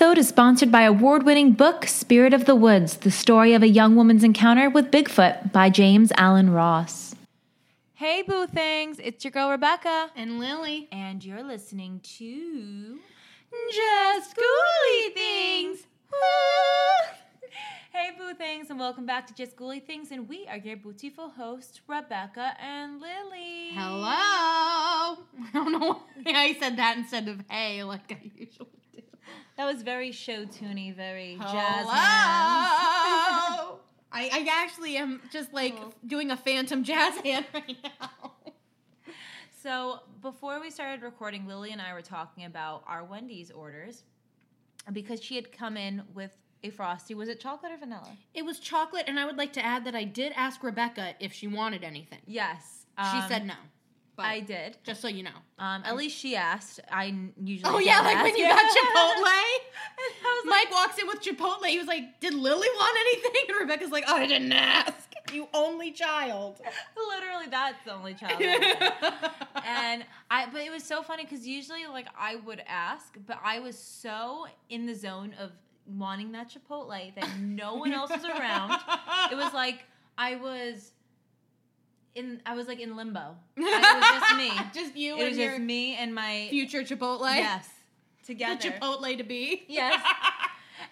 episode is sponsored by award-winning book Spirit of the Woods, The Story of a Young Woman's Encounter with Bigfoot by James Allen Ross. Hey, Boo Things! It's your girl, Rebecca. And Lily. And you're listening to... Just Ghouly Things! Hey, Boo Things, and welcome back to Just Ghouly Things, and we are your beautiful hosts, Rebecca and Lily. Hello! I don't know why I said that instead of hey, like I usually do. That was very show-tune-y, very jazz. Hello! I actually am just like doing a phantom jazz hand right now. So before we started recording, Lily and I were talking about our Wendy's orders because she had come in with a Frosty. Was it chocolate or vanilla? It was chocolate, and I would like to add that I did ask Rebecca if she wanted anything. Yes. She said no. But I did. Just so you know. At least she asked. I usually ask. When you got Chipotle? Mike walks in with Chipotle. He was like, did Lily want anything? And Rebecca's like, oh, I didn't ask. You only child. Literally, that's the only child. But it was so funny because usually, like, I would ask, but I was so in the zone of wanting that Chipotle that no one else was around. It was like I was in limbo. It was just me. Just you. It was just me and my future Chipotle. Yes, together. The Chipotle to be. Yes.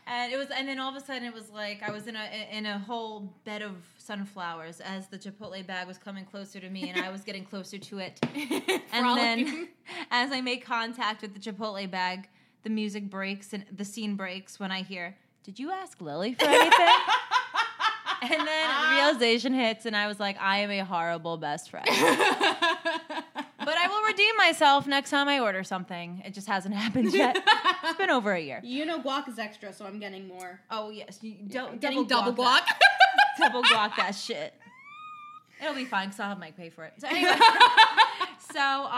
And it was, and then all of a sudden it was like I was in a whole bed of sunflowers as the Chipotle bag was coming closer to me, and I was getting closer to it. And then, as I made contact with the Chipotle bag, the music breaks and the scene breaks when I hear, did you ask Lily for anything? And then realization hits, and I was like, I am a horrible best friend. But I will redeem myself next time I order something. It just hasn't happened yet. It's been over a year. You know guac is extra, so I'm getting more. Oh, yes. I'm getting double guac. Double guac that shit. It'll be fine, because I'll have Mike pay for it. So anyway. So,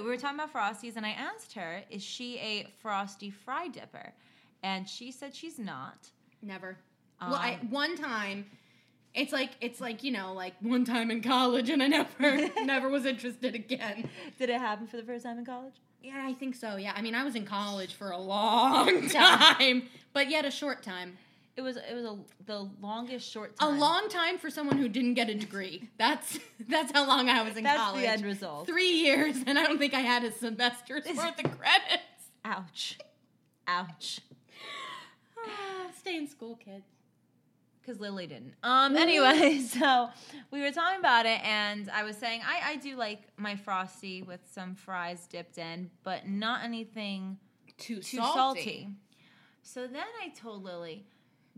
we were talking about Frosties, and I asked her, is she a Frosty fry dipper? And she said she's not. Never. Well, one time in college, and I never was interested again. Did it happen for the first time in college? Yeah, I think so, yeah. I mean, I was in college for a long time, but yet a short time. It was the longest short time. A long time for someone who didn't get a degree. That's how long I was in college. That's the end result. 3 years, and I don't think I had a semester's worth of credits. Ouch. Stay in school, kid. Because Lily didn't. Anyway, so we were talking about it, and I was saying I do like my Frosty with some fries dipped in, but not anything too salty. So then I told Lily,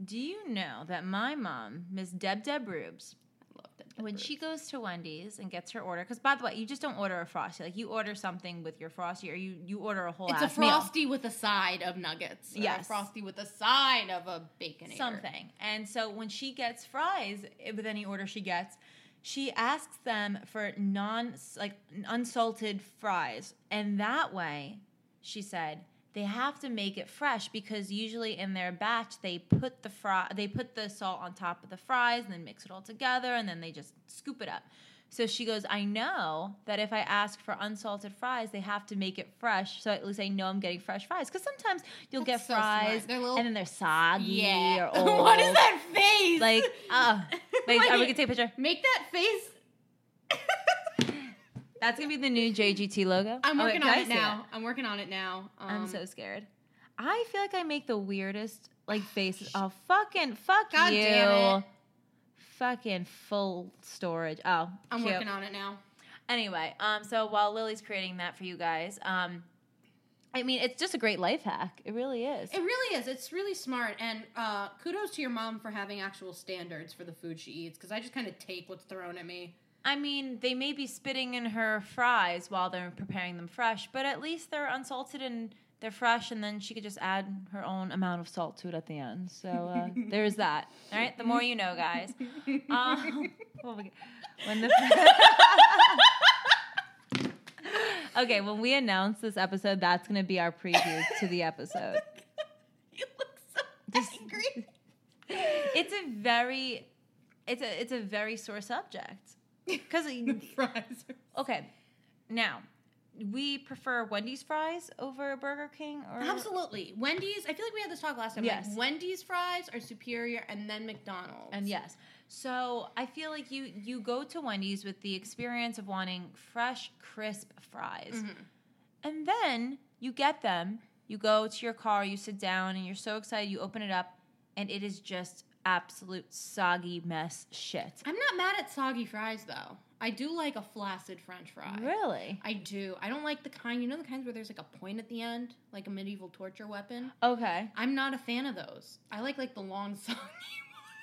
do you know that my mom, Miss Deb Rubes, I love Deb when Rubes. She goes to Wendy's and gets her order, because by the way, you just don't order a Frosty. Like, you order something with your Frosty, or you order a whole ass meal. It's a Frosty with a side of nuggets. Yes. Or a Frosty with a side of a Baconator. Something. And so when she gets fries with any order she gets, she asks them for unsalted fries. And that way, she said, they have to make it fresh because usually in their batch they put the salt on top of the fries and then mix it all together and then they just scoop it up. So she goes, I know that if I ask for unsalted fries, they have to make it fresh. So at least I know I'm getting fresh fries because sometimes you'll get fries and then they're soggy or old. What is that face? Like, wait, are we gonna take a picture? Make that face. That's going to be the new JGT logo. I'm working on it now. I'm so scared. I feel like I make the weirdest, faces. Oh, fuck God you. God damn it. Fucking full storage. Oh, I'm cute. Working on it now. Anyway, so while Lily's creating that for you guys, it's just a great life hack. It really is. It's really smart. And kudos to your mom for having actual standards for the food she eats, because I just kind of take what's thrown at me. I mean, they may be spitting in her fries while they're preparing them fresh, but at least they're unsalted and they're fresh, and then she could just add her own amount of salt to it at the end. So there's that. All right? The more you know, guys. Okay, when we announce this episode, that's going to be our preview to the episode. You look so angry. It's a very sore subject. Because the fries. Okay, now we prefer Wendy's fries over Burger King? Or absolutely. Wendy's, I feel like we had this talk last time. Yes. Like Wendy's fries are superior, and then McDonald's. And yes. So I feel like you go to Wendy's with the experience of wanting fresh, crisp fries. Mm-hmm. And then you get them, you go to your car, you sit down, and you're so excited, you open it up, and it is just absolute soggy mess shit. I'm not mad at soggy fries, though. I do like a flaccid French fry. Really? I do. I don't like the kind, you know, the kinds where there's like a point at the end, like a medieval torture weapon? Okay. I'm not a fan of those. I like the long soggy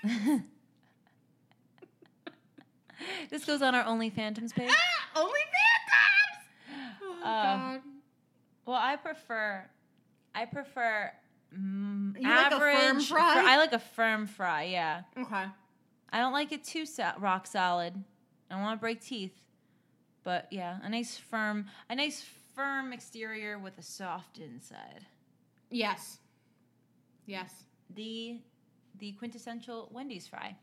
ones. This goes on our Only Phantoms page. Ah! Only Phantoms! Oh, God. Well, I prefer average. Like a firm fry? I like a firm fry, yeah. Okay. I don't like it too rock solid. I don't want to break teeth, but yeah, a nice firm exterior with a soft inside. Yes. Yes. The quintessential Wendy's fry.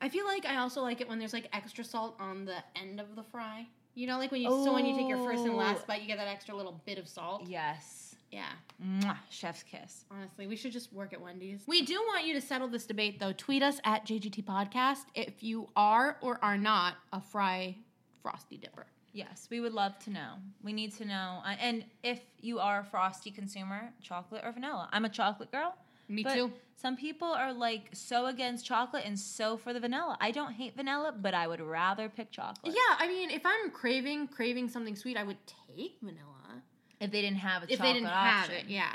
I feel like I also like it when there's like extra salt on the end of the fry. You know, like when you when you take your first and last bite, you get that extra little bit of salt. Yes. Yeah. Mwah, chef's kiss. Honestly, we should just work at Wendy's. We do want you to settle this debate, though. Tweet us at JGT Podcast if you are or are not a fry Frosty dipper. Yes, we would love to know. We need to know. And if you are a Frosty consumer, chocolate or vanilla. I'm a chocolate girl. Me too. Some people are like so against chocolate and so for the vanilla. I don't hate vanilla, but I would rather pick chocolate. Yeah, I mean, if I'm craving something sweet, I would take vanilla. If they didn't have a chocolate option. Yeah.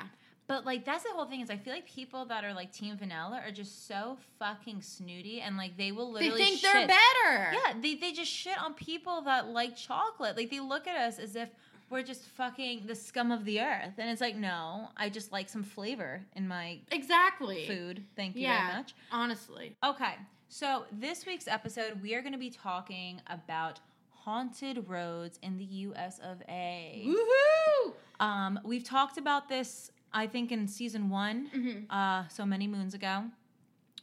But, like, that's the whole thing is I feel like people that are, like, team vanilla are just so fucking snooty and, like, they will literally shit. They think they're better. Yeah. They just shit on people that like chocolate. Like, they look at us as if we're just fucking the scum of the earth. And it's like, no, I just like some flavor in my food. Thank you very much. Honestly. Okay. So, this week's episode, we are going to be talking about haunted roads in the U.S. of A. Woohoo! We've talked about this, I think, in season 1, mm-hmm. So many moons ago.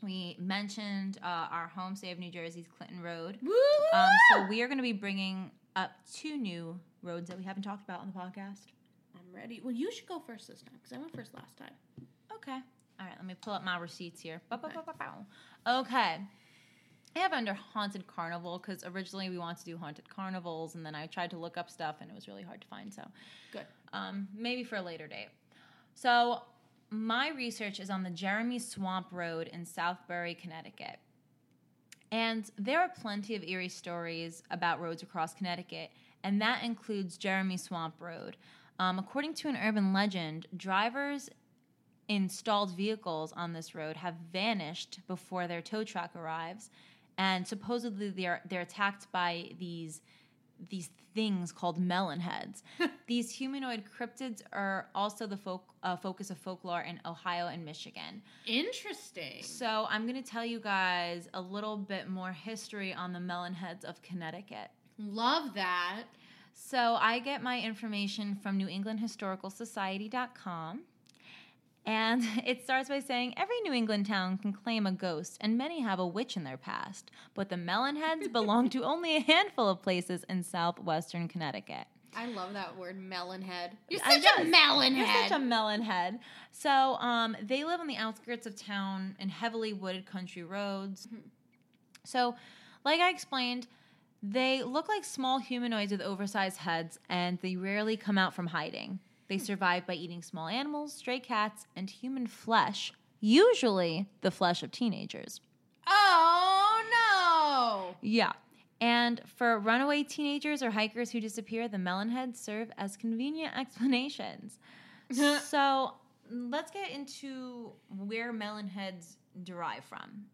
We mentioned our home state of New Jersey's Clinton Road. Woo! So we are going to be bringing up 2 new roads that we haven't talked about on the podcast. I'm ready. Well, you should go first this time because I went first last time. Okay. All right. Let me pull up my receipts here. Okay. I have under Haunted Carnival because originally we wanted to do Haunted Carnivals, and then I tried to look up stuff, and it was really hard to find, so. Good. Maybe for a later date. So my research is on the Jeremy Swamp Road in Southbury, Connecticut. And there are plenty of eerie stories about roads across Connecticut, and that includes Jeremy Swamp Road. According to an urban legend, drivers in stalled vehicles on this road have vanished before their tow truck arrives, and supposedly they're attacked by these things called melonheads. These humanoid cryptids are also the focus of folklore in Ohio and Michigan. Interesting. So I'm going to tell you guys a little bit more history on the melonheads of Connecticut. Love that. So I get my information from NewEnglandHistoricalSociety.com. And it starts by saying, every New England town can claim a ghost, and many have a witch in their past. But the Melonheads belong to only a handful of places in southwestern Connecticut. I love that word, melonhead. You're such a melonhead. So they live on the outskirts of town in heavily wooded country roads. Mm-hmm. So, like I explained, they look like small humanoids with oversized heads, and they rarely come out from hiding. They survive by eating small animals, stray cats, and human flesh, usually the flesh of teenagers. Oh, no! Yeah. And for runaway teenagers or hikers who disappear, the melonheads serve as convenient explanations. So let's get into where melonheads derive from.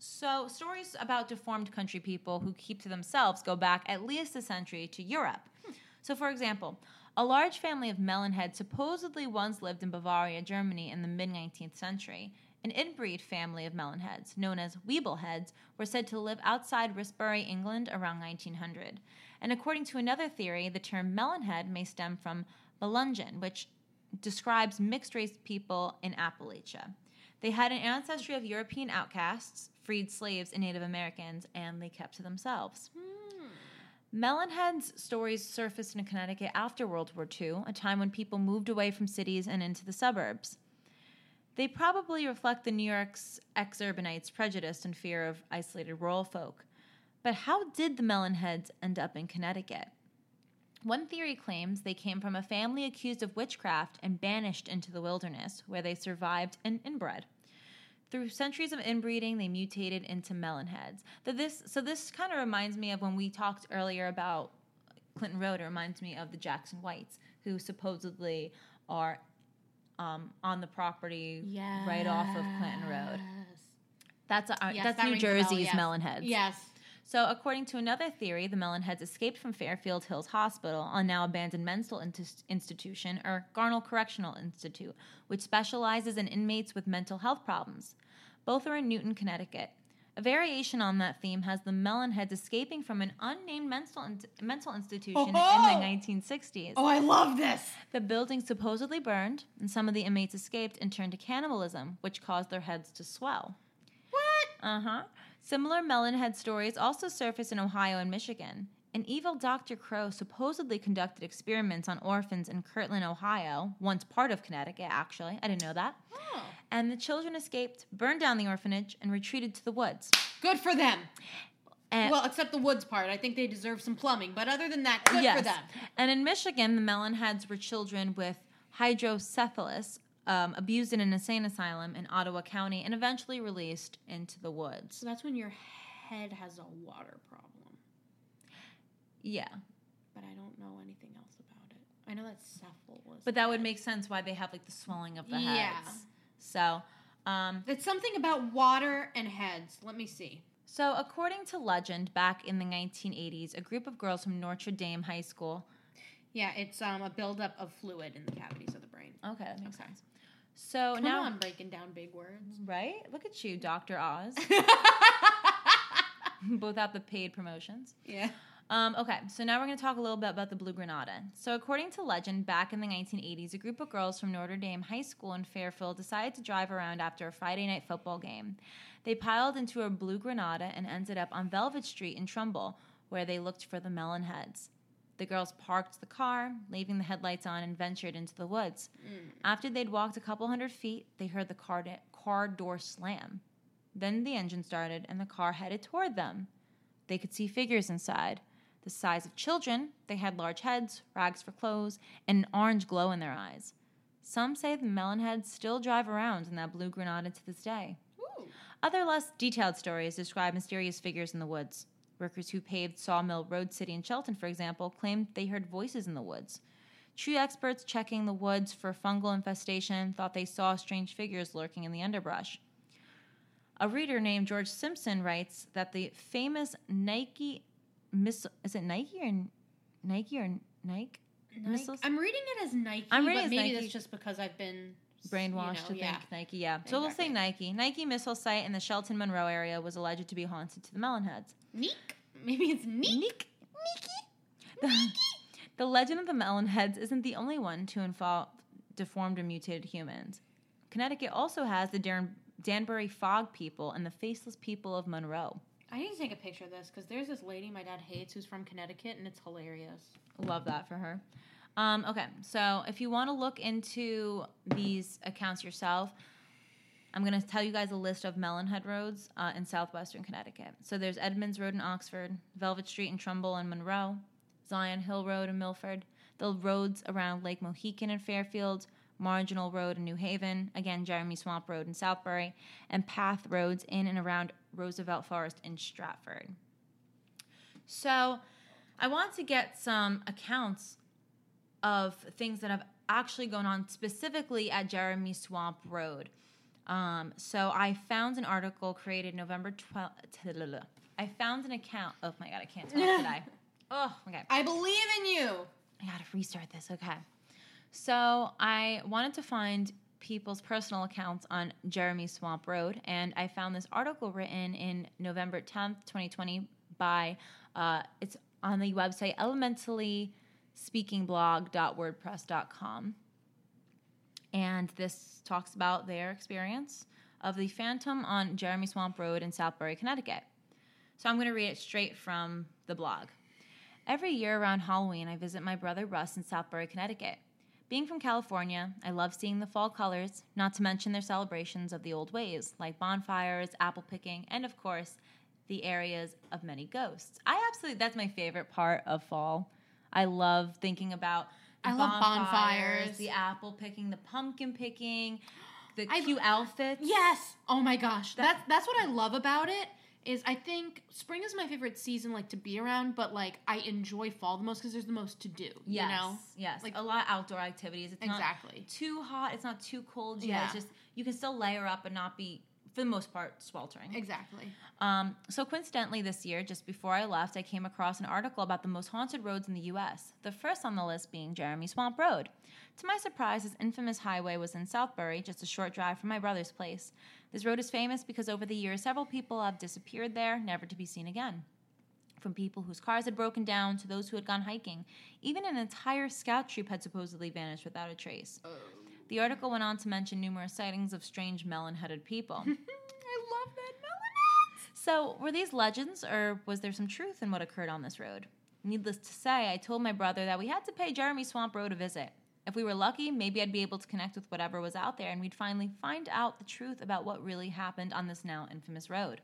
So stories about deformed country people who keep to themselves go back at least a century to Europe. So, for example, a large family of melonheads supposedly once lived in Bavaria, Germany, in the mid-19th century. An inbreed family of melonheads, known as weebleheads, were said to live outside Risbury, England, around 1900. And according to another theory, the term melonhead may stem from melungeon, which describes mixed-race people in Appalachia. They had an ancestry of European outcasts, freed slaves, and Native Americans, and they kept to themselves. Melonheads' stories surfaced in Connecticut after World War II, a time when people moved away from cities and into the suburbs. They probably reflect the New York's ex-urbanites' prejudice and fear of isolated rural folk. But how did the Melonheads end up in Connecticut? One theory claims they came from a family accused of witchcraft and banished into the wilderness, where they survived and inbred. Through centuries of inbreeding, they mutated into melonheads. So this kind of reminds me of when we talked earlier about Clinton Road. It reminds me of the Jackson Whites, who supposedly are on the property right off of Clinton Road. That's New Jersey's melonheads. Yes. So according to another theory, the melonheads escaped from Fairfield Hills Hospital, a now abandoned mental institution, or Garnell Correctional Institute, which specializes in inmates with mental health problems. Both are in Newton, Connecticut. A variation on that theme has the melonheads escaping from an unnamed mental institution in the 1960s. Oh, I love this! The building supposedly burned, and some of the inmates escaped and turned to cannibalism, which caused their heads to swell. Similar melonhead stories also surface in Ohio and Michigan. An evil Dr. Crow supposedly conducted experiments on orphans in Kirtland, Ohio, once part of Connecticut, actually. I didn't know that. Oh. And the children escaped, burned down the orphanage, and retreated to the woods. Good for them. Well, except the woods part. I think they deserve some plumbing. But other than that, good for them. And in Michigan, the melonheads were children with hydrocephalus, abused in an insane asylum in Ottawa County, and eventually released into the woods. So that's when your head has a water problem. Yeah. But I don't know anything else about it. I know that cephalus. But that would make sense why they have, like, the swelling of the heads. Yeah. So, it's something about water and heads. Let me see. So, according to legend, back in the 1980s, a group of girls from Notre Dame High School... Yeah, it's a buildup of fluid in the cavities of the brain. Okay, that makes sense. So now I'm breaking down big words. Right? Look at you, Dr. Oz. Both out the paid promotions. Yeah. Okay, so now we're going to talk a little bit about the Blue Granada. So according to legend, back in the 1980s, a group of girls from Notre Dame High School in Fairfield decided to drive around after a Friday night football game. They piled into a Blue Granada and ended up on Velvet Street in Trumbull, where they looked for the melonheads. The girls parked the car, leaving the headlights on, and ventured into the woods. Mm. After they'd walked a couple hundred feet, they heard the car door slam. Then the engine started, and the car headed toward them. They could see figures inside. The size of children, they had large heads, rags for clothes, and an orange glow in their eyes. Some say the melonheads still drive around in that Blue Granada to this day. Ooh. Other less detailed stories describe mysterious figures in the woods. Workers who paved Sawmill Road City in Shelton, for example, claimed they heard voices in the woods. Tree experts checking the woods for fungal infestation thought they saw strange figures lurking in the underbrush. A reader named George Simpson writes that the famous Nike missile... Is it Nike or Nike or Nike? Missiles? I'm reading it as Nike, but maybe that's just because I've been... Brainwashed to think Nike, So we'll say Nike. Nike missile site in the Shelton, Monroe area was alleged to be haunted to the melonheads. The legend of the melonheads isn't the only one to involve deformed and mutated humans. Connecticut also has the Danbury Fog people and the Faceless People of Monroe. I need to take a picture of this because there's this lady my dad hates who's from Connecticut, and it's hilarious. Love that for her. Okay, so if you want to look into these accounts yourself, I'm going to tell you guys a list of melonhead roads in southwestern Connecticut. So there's Edmonds Road in Oxford, Velvet Street in Trumbull and Monroe, Zion Hill Road in Milford, the roads around Lake Mohegan in Fairfield, Marginal Road in New Haven, again, Jeremy Swamp Road in Southbury, and path roads in and around Roosevelt Forest in Stratford. So I want to get some accounts of things that have actually gone on specifically at Jeremy Swamp Road. So I found an article created November 12th. I found an account. Oh, my God, I can't talk today. Oh, okay. I believe in you. I got to restart this. Okay. So I wanted to find people's personal accounts on Jeremy Swamp Road, and I found this article written in November 10th, 2020 by, it's on the website elementalyspeakingblog.wordpress.com. And this talks about their experience of the phantom on Jeremy Swamp Road in Southbury, Connecticut. So I'm going to read it straight from the blog. Every year around Halloween, I visit my brother Russ in Southbury, Connecticut. Being from California, I love seeing the fall colors, not to mention their celebrations of the old ways, like bonfires, apple picking, and of course, the areas of many ghosts. That's my favorite part of fall. I love thinking about bonfires, the apple picking, the pumpkin picking, the cute outfits. Yes. Oh my gosh. That's what I love about it. Is I think spring is my favorite season, like, to be around, but, like, I enjoy fall the most because there's the most to do, you know? Yes, like, a lot of outdoor activities. It's not too hot. It's not too cold. Yeah. It's just, you can still layer up and not be, for the most part, sweltering. Exactly. So, coincidentally, this year, just before I left, I came across an article about the most haunted roads in the U.S., the first on the list being Jeremy Swamp Road. To my surprise, this infamous highway was in Southbury, just a short drive from my brother's place. This road is famous because over the years, several people have disappeared there, never to be seen again. From people whose cars had broken down to those who had gone hiking. Even an entire scout troop had supposedly vanished without a trace. Oh. The article went on to mention numerous sightings of strange melon-headed people. I love that, melon-heads! So, were these legends, or was there some truth in what occurred on this road? Needless to say, I told my brother that we had to pay Jeremy Swamp Road a visit. If we were lucky, maybe I'd be able to connect with whatever was out there, and we'd finally find out the truth about what really happened on this now infamous road.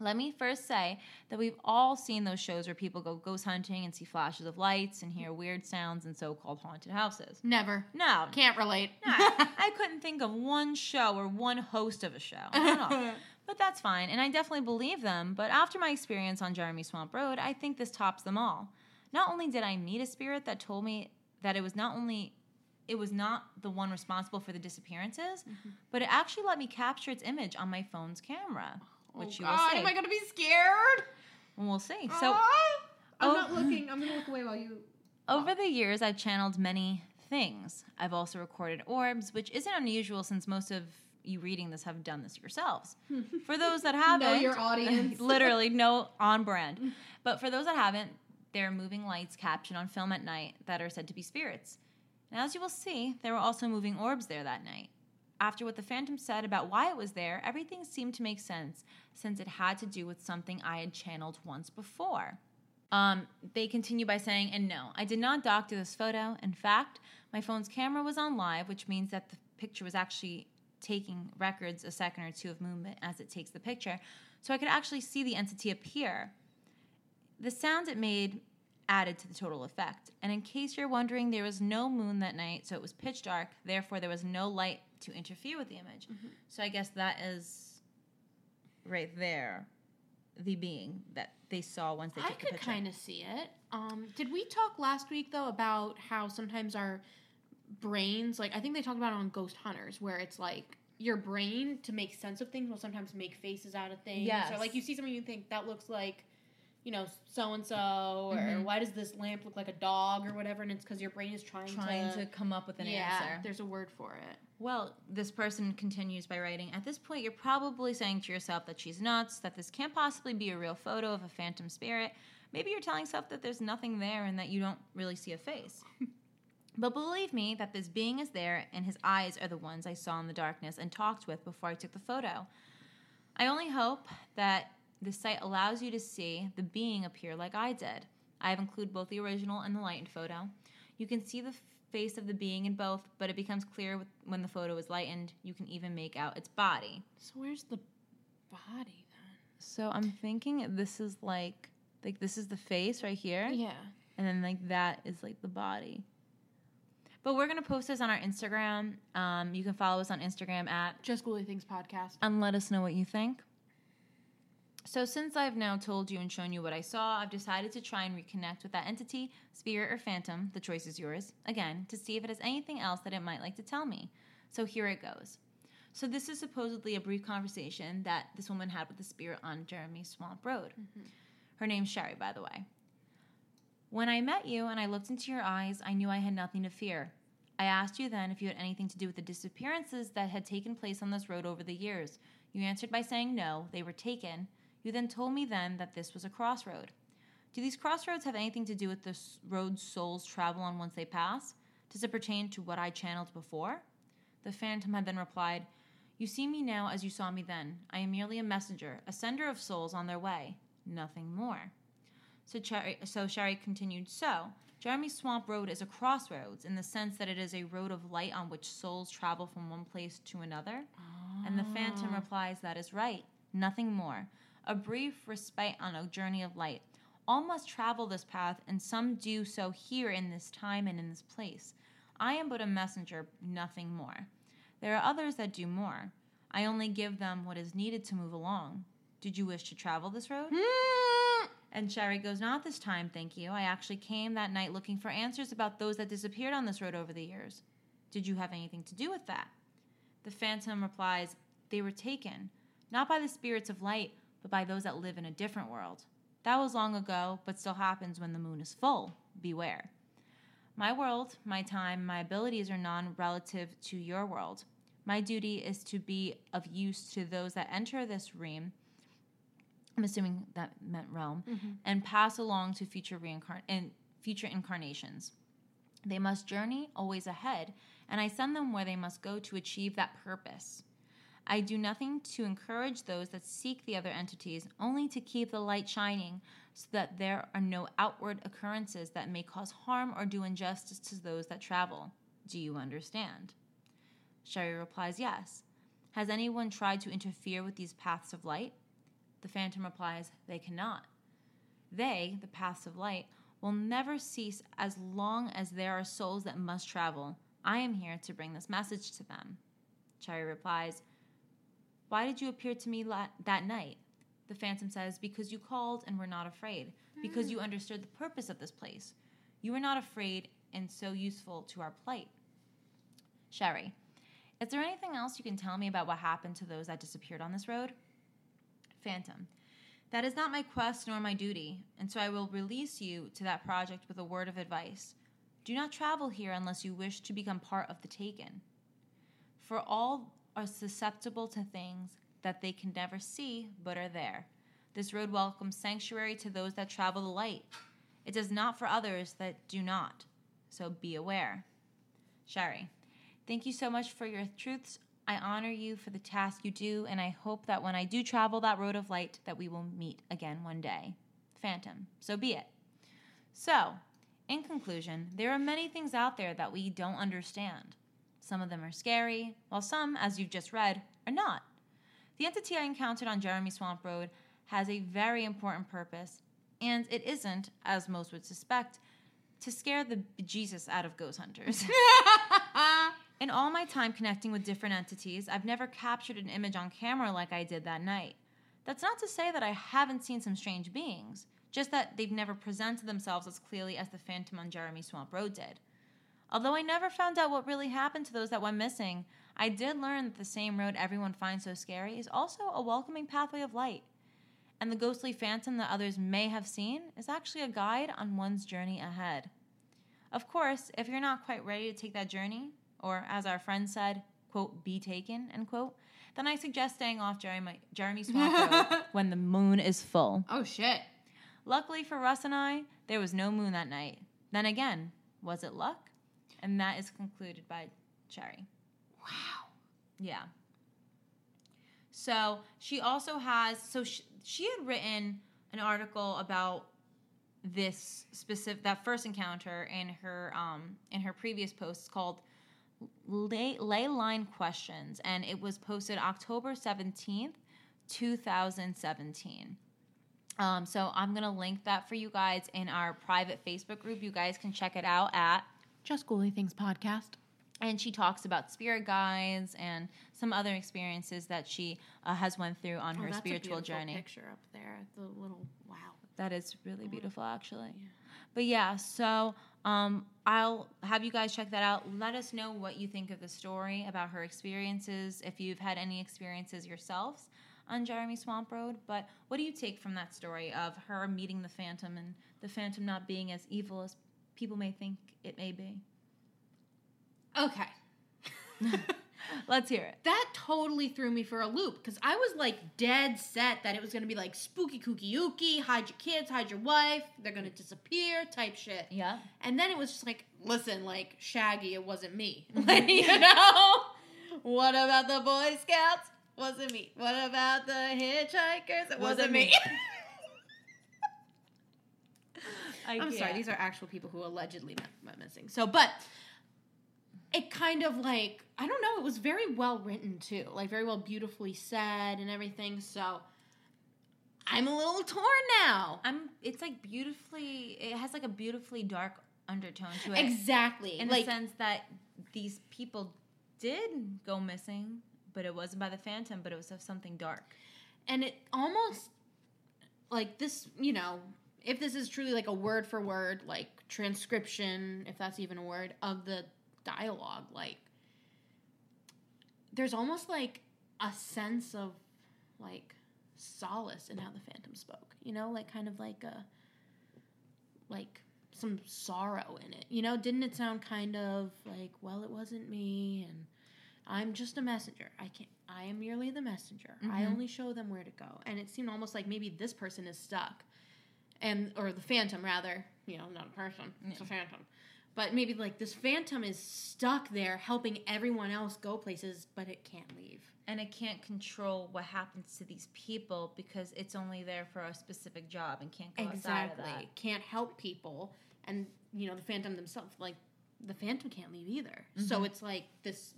Let me first say that we've all seen those shows where people go ghost hunting and see flashes of lights and hear weird sounds in so-called haunted houses. Never. No. Can't relate. No, I couldn't think of one show or one host of a show. I don't know. But that's fine, and I definitely believe them, but after my experience on Jeremy Swamp Road, I think this tops them all. Not only did I meet a spirit that told me that it was not the one responsible for the disappearances, but it actually let me capture its image on my phone's camera, which you will see. Am I going to be scared? We'll see. So I'm not looking. I'm going to look away while you... Over the years, I've channeled many things. I've also recorded orbs, which isn't unusual since most of you reading this have done this yourselves. For those that haven't... Know your audience. Literally, no on brand. But for those that haven't, there are moving lights captured on film at night that are said to be spirits. And as you will see, there were also moving orbs there that night. After what the phantom said about why it was there, everything seemed to make sense, since it had to do with something I had channeled once before. They continue by saying, and no, I did not doctor this photo. In fact, my phone's camera was on live, which means that the picture was actually taking records a second or two of movement as it takes the picture, so I could actually see the entity appear. The sound it made added to the total effect. And in case you're wondering, there was no moon that night, so it was pitch dark. Therefore, there was no light to interfere with the image. So I guess that is right there, the being that they saw once they took the picture. I could kind of see it. Did we talk last week, though, about how sometimes our brains, like I think they talked about it on Ghost Hunters, where it's like, your brain, to make sense of things, will sometimes make faces out of things. Yes. Or like you see something you think, that looks like, you know, so-and-so, or why does this lamp look like a dog, or whatever, and it's because your brain is trying to come up with an answer. Yeah, there's a word for it. Well, this person continues by writing, at this point, you're probably saying to yourself that she's nuts, that this can't possibly be a real photo of a phantom spirit. Maybe you're telling yourself that there's nothing there and that you don't really see a face. But believe me that this being is there, and his eyes are the ones I saw in the darkness and talked with before I took the photo. I only hope that the site allows you to see the being appear like I did. I have included both the original and the lightened photo. You can see the face of the being in both, but it becomes clear when the photo is lightened. You can even make out its body. So where's the body then? So I'm thinking this is like this is the face right here. Yeah. And then like that is like the body. But we're going to post this on our Instagram. You can follow us on Instagram at Just Ghouly Things Podcast. And let us know what you think. So since I've now told you and shown you what I saw, I've decided to try and reconnect with that entity, spirit, or phantom, the choice is yours, again, to see if it has anything else that it might like to tell me. So here it goes. So this is supposedly a brief conversation that this woman had with the spirit on Jeremy Swamp Road. Her name's Sherry, by the way. When I met you and I looked into your eyes, I knew I had nothing to fear. I asked you then if you had anything to do with the disappearances that had taken place on this road over the years. You answered by saying no, they were taken. You then told me then that this was a crossroad. Do these crossroads have anything to do with the road souls travel on once they pass? Does it pertain to what I channeled before? The phantom had then replied, You see me now as you saw me then. I am merely a messenger, a sender of souls on their way. Nothing more. So Sherry continued, so Jeremy Swamp Road is a crossroads in the sense that it is a road of light on which souls travel from one place to another. Oh. And the phantom replies, that is right. Nothing more. A brief respite on a journey of light. All must travel this path, and some do so here in this time and in this place. I am but a messenger, nothing more. There are others that do more. I only give them what is needed to move along. Did you wish to travel this road? And Sherry goes, not this time, thank you. I actually came that night looking for answers about those that disappeared on this road over the years. Did you have anything to do with that? The phantom replies, they were taken, not by the spirits of light, but by those that live in a different world. That was long ago, but still happens when the moon is full. Beware. My world, my time, my abilities are non-relative to your world. My duty is to be of use to those that enter this realm, I'm assuming that meant realm, mm-hmm. and pass along to future incarnations. They must journey always ahead, and I send them where they must go to achieve that purpose. I do nothing to encourage those that seek the other entities, only to keep the light shining so that there are no outward occurrences that may cause harm or do injustice to those that travel. Do you understand? Sherry replies, yes. Has anyone tried to interfere with these paths of light? The phantom replies, they cannot. They, the paths of light, will never cease as long as there are souls that must travel. I am here to bring this message to them. Sherry replies, why did you appear to me that night? The phantom says, because you called and were not afraid, because you understood the purpose of this place. You were not afraid and so useful to our plight. Sherry, is there anything else you can tell me about what happened to those that disappeared on this road? Phantom, that is not my quest nor my duty, and so I will release you to that project with a word of advice. Do not travel here unless you wish to become part of the taken. For all are susceptible to things that they can never see but are there. This road welcomes sanctuary to those that travel the light. It does not for others that do not, so be aware. Sherry, thank you so much for your truths. I honor you for the task you do, and I hope that when I do travel that road of light that we will meet again one day. Phantom, so be it. So, in conclusion, there are many things out there that we don't understand. Some of them are scary, while some, as you've just read, are not. The entity I encountered on Jeremy Swamp Road has a very important purpose, and it isn't, as most would suspect, to scare the bejesus out of ghost hunters. In all my time connecting with different entities, I've never captured an image on camera like I did that night. That's not to say that I haven't seen some strange beings, just that they've never presented themselves as clearly as the phantom on Jeremy Swamp Road did. Although I never found out what really happened to those that went missing, I did learn that the same road everyone finds so scary is also a welcoming pathway of light. And the ghostly phantom that others may have seen is actually a guide on one's journey ahead. Of course, if you're not quite ready to take that journey, or as our friend said, quote, be taken, end quote, then I suggest staying off Jeremy Swamp Road when the moon is full. Oh, shit. Luckily for Russ and I, there was no moon that night. Then again, was it luck? And that is concluded by Sherry. Wow. Yeah. So she also has, she had written an article about this specific, that first encounter in her previous posts called Ley Line Questions. And it was posted October 17th, 2017. So I'm going to link that for you guys in our private Facebook group. You guys can check it out at Just Ghouly Things Podcast. And she talks about spirit guides and some other experiences that she has went through on her spiritual journey. That's a beautiful picture up there. The little, wow. That is really beautiful, actually. Yeah. But yeah, so I'll have you guys check that out. Let us know what you think of the story about her experiences, if you've had any experiences yourselves on Jeremy Swamp Road. But what do you take from that story of her meeting the phantom and the phantom not being as evil as people may think it may be? Okay. Let's hear it. That totally threw me for a loop, because I was, like, dead set that it was going to be, like, spooky kooky ooky, hide your kids, hide your wife, they're going to disappear type shit. Yeah. And then it was just like, listen, like, Shaggy, it wasn't me. Like, you know? What about the Boy Scouts? Wasn't me. What about the hitchhikers? It wasn't me. I'm sorry. These are actual people who allegedly went missing. So, but it kind of like, I don't know. It was very well written too. Like very well beautifully said and everything. So I'm a little torn now. It's like beautifully, it has like a beautifully dark undertone to it. Exactly. In the sense that these people did go missing, but it wasn't by the phantom, but it was of something dark. And it almost, like this, you know, if this is truly like a word for word, like transcription, if that's even a word, of the dialogue, like there's almost like a sense of like solace in how the phantom spoke, you know, like kind of like a, like some sorrow in it, you know, didn't it sound kind of like, well, it wasn't me and I'm just a messenger. I am merely the messenger. Mm-hmm. I only show them where to go. And it seemed almost like maybe this person is stuck. Or the phantom, rather. You know, not a person. Yeah. It's a phantom. But maybe, like, this phantom is stuck there helping everyone else go places, but it can't leave. And it can't control what happens to these people because it's only there for a specific job and can't go outside of that. Exactly. Can't help people. And, you know, the phantom themselves, like, the phantom can't leave either. Mm-hmm. So it's like this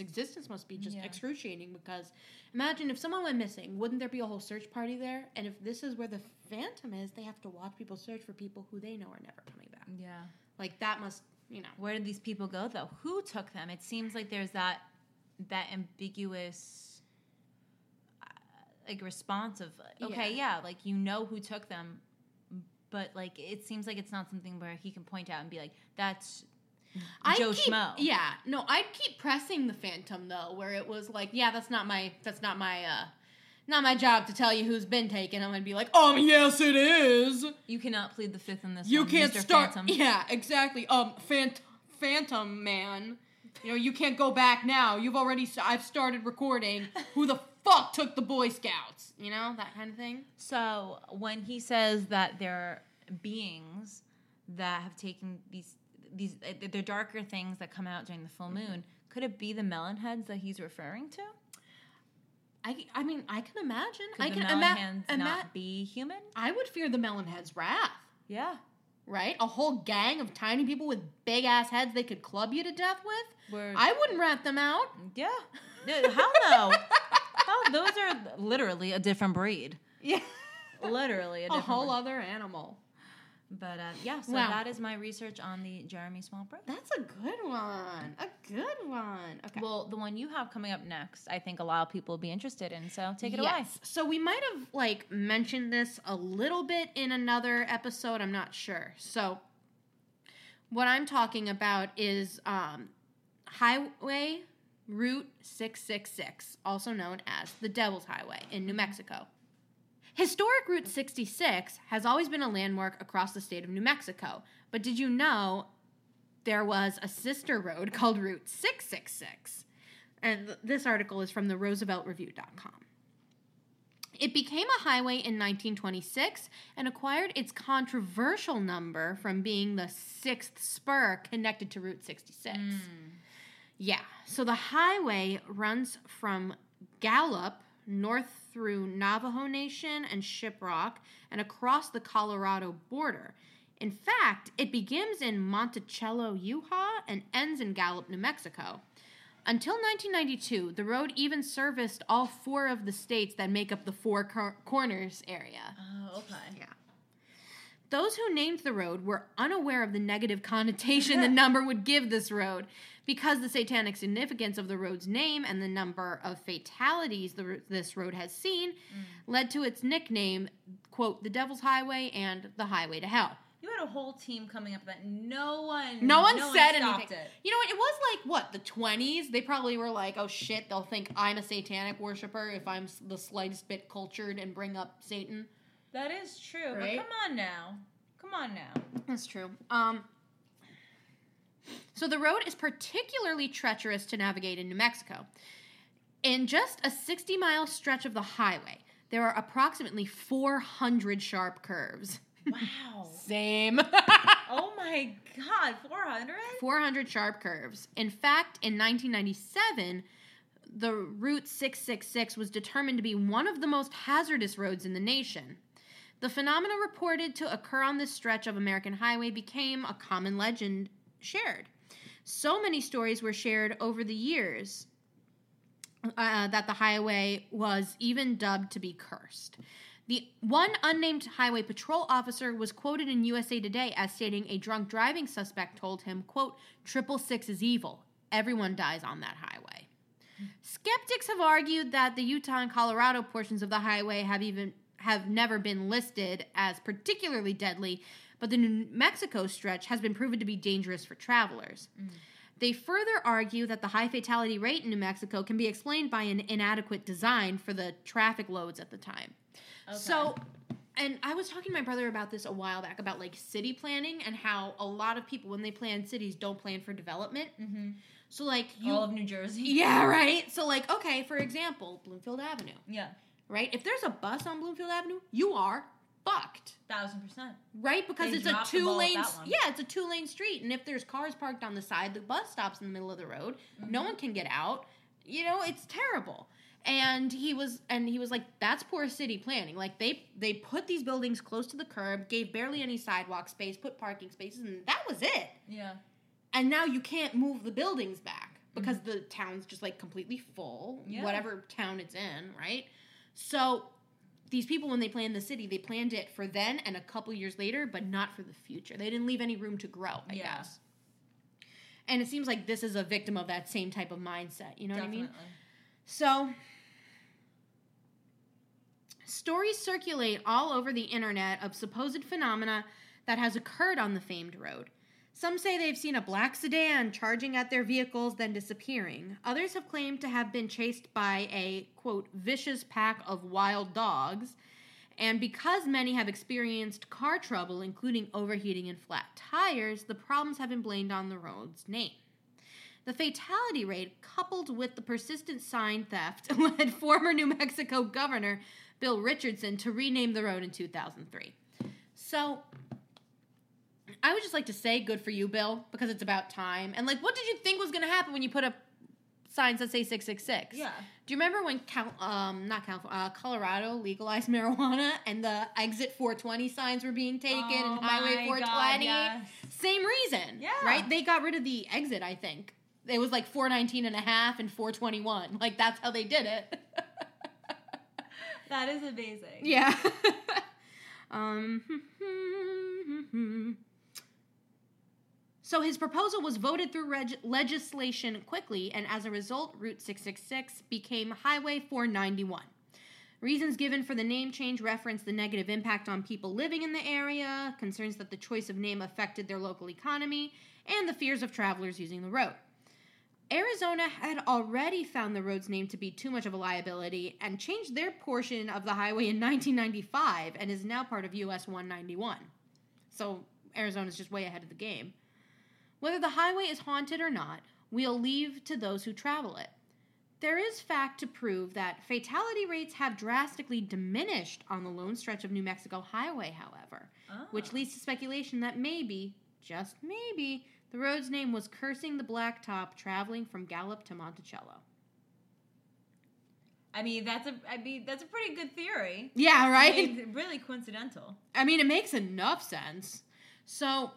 existence must be just excruciating because imagine if someone went missing, wouldn't there be a whole search party there? And if this is where the phantom is, they have to watch people search for people who they know are never coming back. Yeah. Like that must, you know. Where did these people go though? Who took them? It seems like there's that ambiguous like response of, okay, yeah, like you know who took them, but like it seems like it's not something where he can point out and be like, that's Joe Schmo. Yeah. No, I'd keep pressing the phantom though, where it was like, yeah, that's not my job to tell you who's been taken. I'm gonna be like, yes it is. You cannot plead the fifth in this. You can't Mr. start Phantom. Yeah, exactly. Phantom man. You know, you can't go back now. I've started recording. Who the fuck took the Boy Scouts? You know, that kind of thing. So when he says that they're beings that have taken these they're darker things that come out during the full moon. Mm-hmm. Could it be the Melonheads that he's referring to? I mean, I can imagine. Could the Melonheads not be human? I would fear the Melonheads' wrath. Yeah. Right? A whole gang of tiny people with big-ass heads they could club you to death with? I wouldn't rat them out. Yeah. Hell no. Those are literally a different breed. Yeah. Literally a different breed. A whole other animal. But, that is my research on the Jeremy Swamp Road. That's a good one. A good one. Okay. Well, the one you have coming up next, I think a lot of people will be interested in, so take it away. So we might have, like, mentioned this a little bit in another episode. I'm not sure. So what I'm talking about is Highway Route 666, also known as the Devil's Highway in New Mexico. Historic Route 66 has always been a landmark across the state of New Mexico, but did you know there was a sister road called Route 666? And this article is from the RooseveltReview.com. It became a highway in 1926 and acquired its controversial number from being the sixth spur connected to Route 66. Mm. Yeah, so the highway runs from Gallup north through Navajo Nation and Shiprock and across the Colorado border. In fact, it begins in Monticello, Utah, and ends in Gallup, New Mexico. Until 1992, the road even serviced all four of the states that make up the Four Corners area. Oh, okay. Yeah. Those who named the road were unaware of the negative connotation the number would give this road. Because the satanic significance of the road's name and the number of fatalities this road has seen led to its nickname, quote, the Devil's Highway and the Highway to Hell. You had a whole team coming up that no one said anything. It. You know what? It was like, what, the 20s? They probably were like, oh shit, they'll think I'm a satanic worshiper if I'm the slightest bit cultured and bring up Satan. That is true, right? But come on now. Come on now. That's true. So the road is particularly treacherous to navigate in New Mexico. In just a 60-mile stretch of the highway, there are approximately 400 sharp curves. Wow. Same. Oh my God, 400? 400 sharp curves. In fact, in 1997... the Route 666 was determined to be one of the most hazardous roads in the nation. The phenomena reported to occur on this stretch of American highway became a common legend shared. So many stories were shared over the years that the highway was even dubbed to be cursed. The one unnamed highway patrol officer was quoted in USA Today as stating a drunk driving suspect told him, quote, "666 is evil. Everyone dies on that highway." Skeptics have argued that the Utah and Colorado portions of the highway have never been listed as particularly deadly, but the New Mexico stretch has been proven to be dangerous for travelers. Mm. They further argue that the high fatality rate in New Mexico can be explained by an inadequate design for the traffic loads at the time. Okay. So, and I was talking to my brother about this a while back, about like city planning and how a lot of people, when they plan cities, don't plan for development. Mm-hmm. So like all of New Jersey. Yeah, right? So like, okay, for example, Bloomfield Avenue. Yeah. Right? If there's a bus on Bloomfield Avenue, you are fucked. 1,000%. Right? Because it's a two-lane street. And if there's cars parked on the side, the bus stops in the middle of the road. Mm-hmm. No one can get out. You know, it's terrible. And he was like, that's poor city planning. Like, they put these buildings close to the curb, gave barely any sidewalk space, put parking spaces, and that was it. Yeah. And now you can't move the buildings back because mm-hmm. the town's just, like, completely full, yeah. whatever town it's in, right? So these people, when they planned the city, they planned it for then and a couple years later, but not for the future. They didn't leave any room to grow, I yeah. guess. And it seems like this is a victim of that same type of mindset. You know Definitely. What I mean? So stories circulate all over the internet of supposed phenomena that has occurred on the famed road. Some say they've seen a black sedan charging at their vehicles, then disappearing. Others have claimed to have been chased by a, quote, vicious pack of wild dogs. And because many have experienced car trouble, including overheating and flat tires, the problems have been blamed on the road's name. The fatality rate, coupled with the persistent sign theft, led former New Mexico Governor Bill Richardson to rename the road in 2003. So I would just like to say good for you, Bill, because it's about time. And, like, what did you think was going to happen when you put up signs that say 666? Yeah. Do you remember when Colorado legalized marijuana and the exit 420 signs were being taken and Highway 420? God, yes. Same reason. Yeah. Right? They got rid of the exit, I think. It was, like, 419 and a half and 421. Like, that's how they did it. That is amazing. Yeah. So his proposal was voted through legislation quickly, and as a result, Route 666 became Highway 491. Reasons given for the name change reference the negative impact on people living in the area, concerns that the choice of name affected their local economy, and the fears of travelers using the road. Arizona had already found the road's name to be too much of a liability and changed their portion of the highway in 1995 and is now part of US 191. So Arizona's just way ahead of the game. Whether the highway is haunted or not, we'll leave to those who travel it. There is fact to prove that fatality rates have drastically diminished on the lone stretch of New Mexico highway, however, which leads to speculation that maybe, just maybe, the road's name was cursing the blacktop traveling from Gallup to Monticello. I mean, that's a pretty good theory. Yeah, right? I mean, really coincidental. I mean, it makes enough sense. So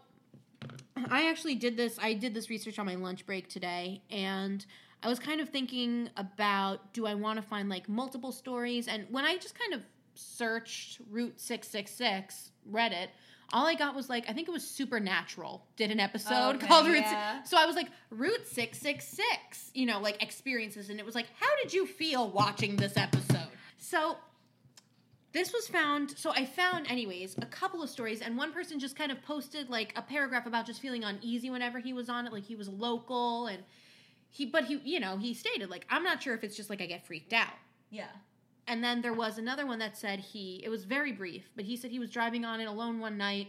I did this research on my lunch break today, and I was kind of thinking about, do I want to find, like, multiple stories? And when I just kind of searched Route 666, Reddit, all I got was, like, I think it was Supernatural did an episode called Route 666. So I was like, Route 666, you know, like, experiences. And it was like, how did you feel watching this episode? So this was found, so I found, anyways, a couple of stories, and one person just kind of posted, like, a paragraph about just feeling uneasy whenever he was on it, like, he was local, and he stated, like, I'm not sure if it's just, like, I get freaked out. Yeah. And then there was another one that said it was very brief, but he said he was driving on it alone one night,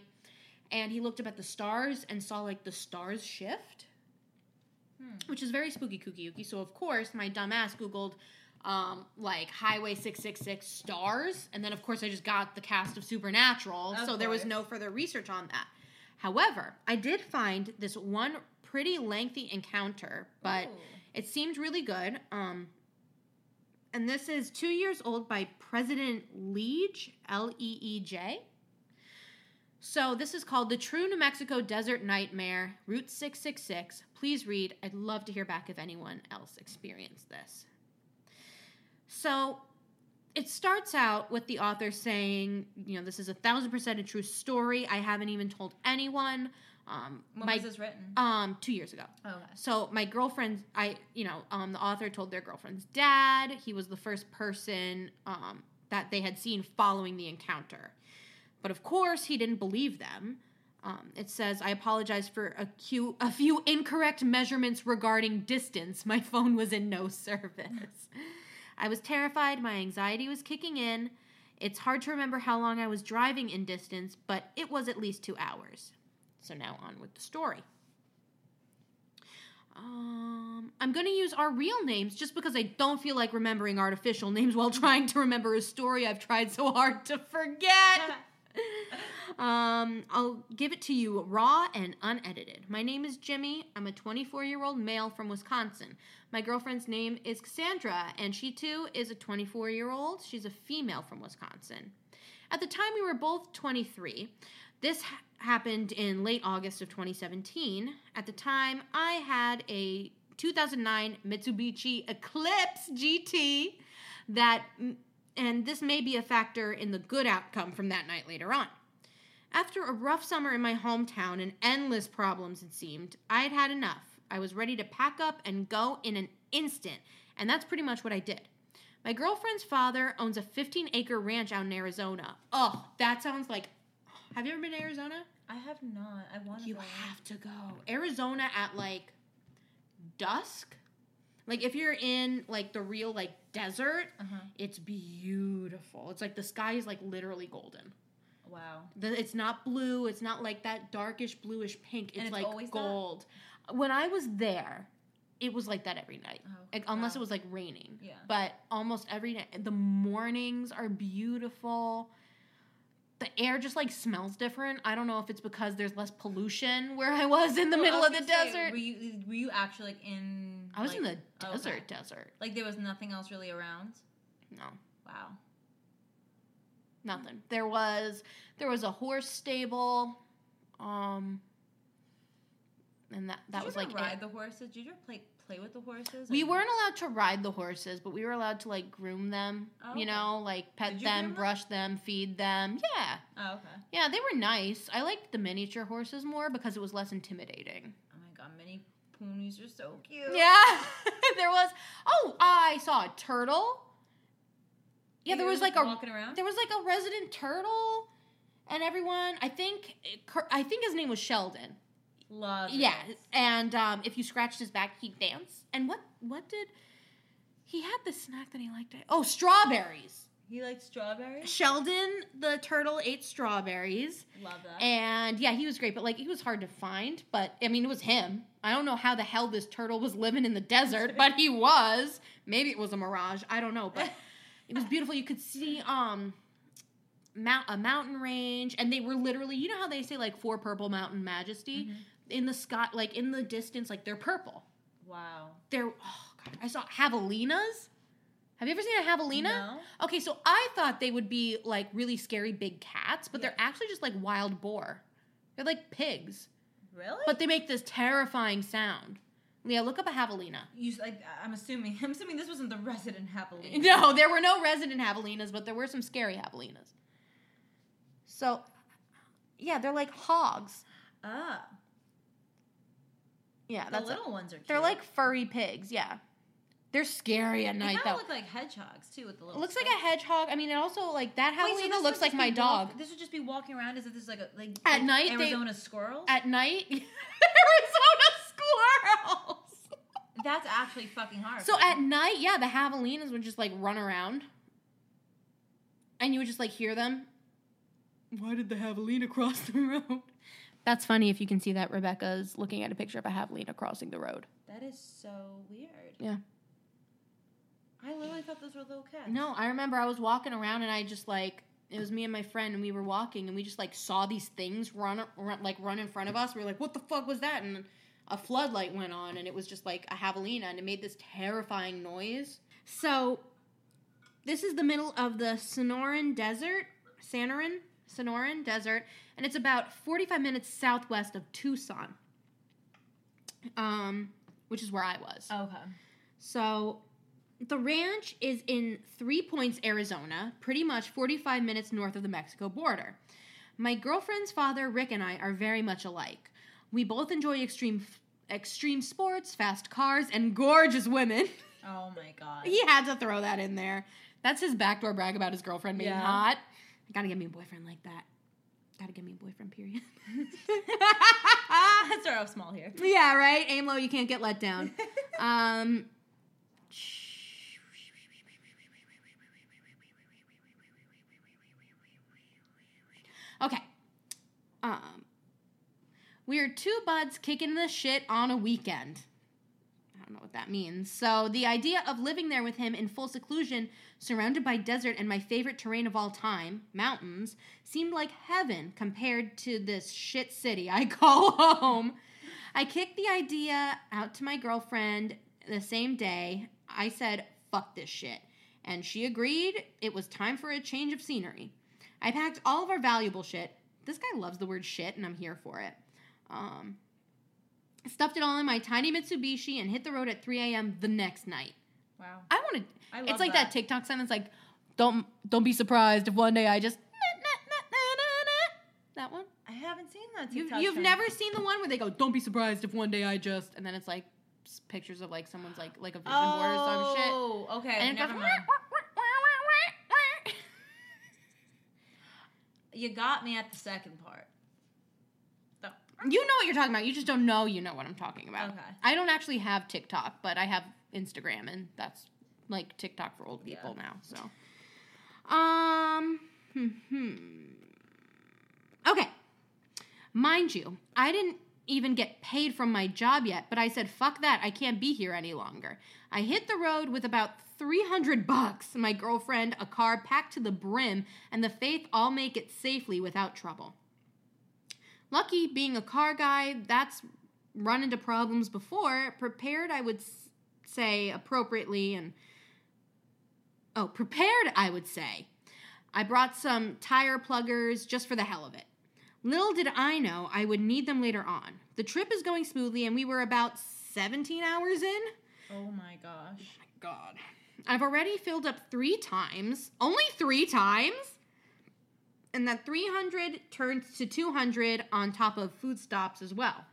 and he looked up at the stars and saw, like, the stars shift, which is very spooky, kooky. So, of course, my dumbass Googled like Highway 666 stars, and then of course I just got the cast of Supernatural, so there was no further research on that. However, I did find this one pretty lengthy encounter, but it seemed really good. And this is 2 years old by President Liege, L-E-E-J. So this is called The True New Mexico Desert Nightmare, Route 666. Please read. I'd love to hear back if anyone else experienced this. So it starts out with the author saying, you know, this is 1,000% a true story. I haven't even told anyone. When was this written? 2 years ago. Oh, okay. So my girlfriend, the author told their girlfriend's dad. He was the first person that they had seen following the encounter. But of course, he didn't believe them. It says, I apologize for a few incorrect measurements regarding distance. My phone was in no service. I was terrified. My anxiety was kicking in. It's hard to remember how long I was driving in distance, but it was at least 2 hours. So now on with the story. I'm going to use our real names just because I don't feel like remembering artificial names while trying to remember a story I've tried so hard to forget. I'll give it to you raw and unedited. My name is Jimmy. I'm a 24-year-old male from Wisconsin. My girlfriend's name is Cassandra, and she too is a 24-year-old. She's a female from Wisconsin. At the time, we were both 23. This happened in late August of 2017. At the time, I had a 2009 Mitsubishi Eclipse GT and this may be a factor in the good outcome from that night later on. After a rough summer in my hometown and endless problems, it seemed, I had had enough. I was ready to pack up and go in an instant, and that's pretty much what I did. My girlfriend's father owns a 15-acre ranch out in Arizona. Oh, that sounds like... Have you ever been to Arizona? I have not. I want to go. You have to go. Arizona at, like, dusk. Like, if you're in, like, the real, like, desert, It's beautiful. It's like the sky is, like, literally golden. Wow. It's not blue. It's not, like, that darkish, bluish pink. It's like, gold. That? When I was there, it was like that every night. Oh, like, unless it was, like, raining. Yeah. But almost every night. The mornings are beautiful. The air just, like, smells different. I don't know if it's because there's less pollution where I was in the middle of the desert. Were you actually, like, in... I was in the desert. Like, there was nothing else really around? No. Wow. Nothing. There was a horse stable, and that was, like... Did you ride the horses? Did you play with the horses? We weren't allowed to ride the horses, but we were allowed to, like, groom them, like, pet them, brush them, feed them. Yeah. Oh, okay. Yeah, they were nice. I liked the miniature horses more because it was less intimidating. Oh, my God. Mini ponies are so cute. Yeah. I saw a turtle. Yeah, there was, like, walking around? There was, like, a resident turtle and everyone. I think his name was Sheldon. Love it. Yeah, and if you scratched his back, he'd dance. And what did... He had this snack that he liked. Oh, strawberries. He liked strawberries? Sheldon, the turtle, ate strawberries. Love that. And, yeah, he was great, but, like, he was hard to find. But, I mean, it was him. I don't know how the hell this turtle was living in the desert, but he was. Maybe it was a mirage. I don't know, but it was beautiful. You could see... a mountain range, and they were literally, you know how they say, like, four purple mountain majesty? Mm-hmm. In the sky, like, in the distance, like, they're purple. Wow. I saw javelinas. Have you ever seen a javelina? No. Okay, so I thought they would be, like, really scary big cats, but they're actually just, like, wild boar. They're like pigs. Really? But they make this terrifying sound. Yeah, look up a javelina. I'm assuming this wasn't the resident javelina. No, there were no resident javelinas, but there were some scary javelinas. So, yeah, they're like hogs. Ah. Yeah, that's the little ones are cute. They're like furry pigs, yeah. They're scary at night, though. They kind of look like hedgehogs, too, with the little... It looks like a hedgehog. I mean, it also, like, that javelina looks like my dog. This would just be walking around as if there's, like, at night, Arizona squirrels? At night? Arizona squirrels! That's actually fucking hard. So, at night, yeah, the javelinas would just, like, run around. And you would just, like, hear them. Why did the javelina cross the road? That's funny if you can see that. Rebecca's looking at a picture of a javelina crossing the road. That is so weird. Yeah. I literally thought those were little cats. No, I remember I was walking around and I just, like, it was me and my friend and we were walking and we just, like, saw these things run in front of us. We were like, what the fuck was that? And a floodlight went on and it was just, like, a javelina and it made this terrifying noise. So This is the middle of the Sonoran Desert, and it's about 45 minutes southwest of Tucson, which is where I was. Okay. So the ranch is in Three Points, Arizona, pretty much 45 minutes north of the Mexico border. My girlfriend's father, Rick, and I are very much alike. We both enjoy extreme sports, fast cars, and gorgeous women. Oh, my God. He had to throw that in there. That's his backdoor brag about his girlfriend being hot. I gotta get me a boyfriend like that. Gotta get me a boyfriend, period. Let's start off small here. Yeah, right? Aim low, you can't get let down. Okay. We're two buds kicking the shit on a weekend. I don't know what that means. So the idea of living there with him in full seclusion, surrounded by desert and my favorite terrain of all time, mountains, seemed like heaven compared to this shit city I call home. I kicked the idea out to my girlfriend the same day. I said, fuck this shit. And she agreed. It was time for a change of scenery. I packed all of our valuable shit. This guy loves the word shit, and I'm here for it. Stuffed it all in my tiny Mitsubishi and hit the road at 3 a.m. the next night. Wow. I love that. It's like that TikTok sound that's like, don't be surprised if one day I just... That one? I haven't seen that TikTok sound. You've never seen the one where they go, don't be surprised if one day I just... And then it's like pictures of like someone's like a vision board or some shit. Oh, okay. And it never goes... Mind. You got me at the second part. You know what you're talking about. You just don't know you know what I'm talking about. Okay. I don't actually have TikTok, but I have Instagram, and that's like TikTok for old people now. So, Okay. Mind you, I didn't even get paid from my job yet, but I said, fuck that. I can't be here any longer. I hit the road with about $300, my girlfriend, a car packed to the brim, and the faith I'll make it safely without trouble. Lucky, being a car guy that's run into problems before, prepared, I would say. I brought some tire pluggers just for the hell of it. Little did I know I would need them later on. The trip is going smoothly, and we were about 17 hours in. Oh, my gosh. Oh, my God. I've already filled up 3 times. Only 3 times? And that 300 turns to 200 on top of food stops as well.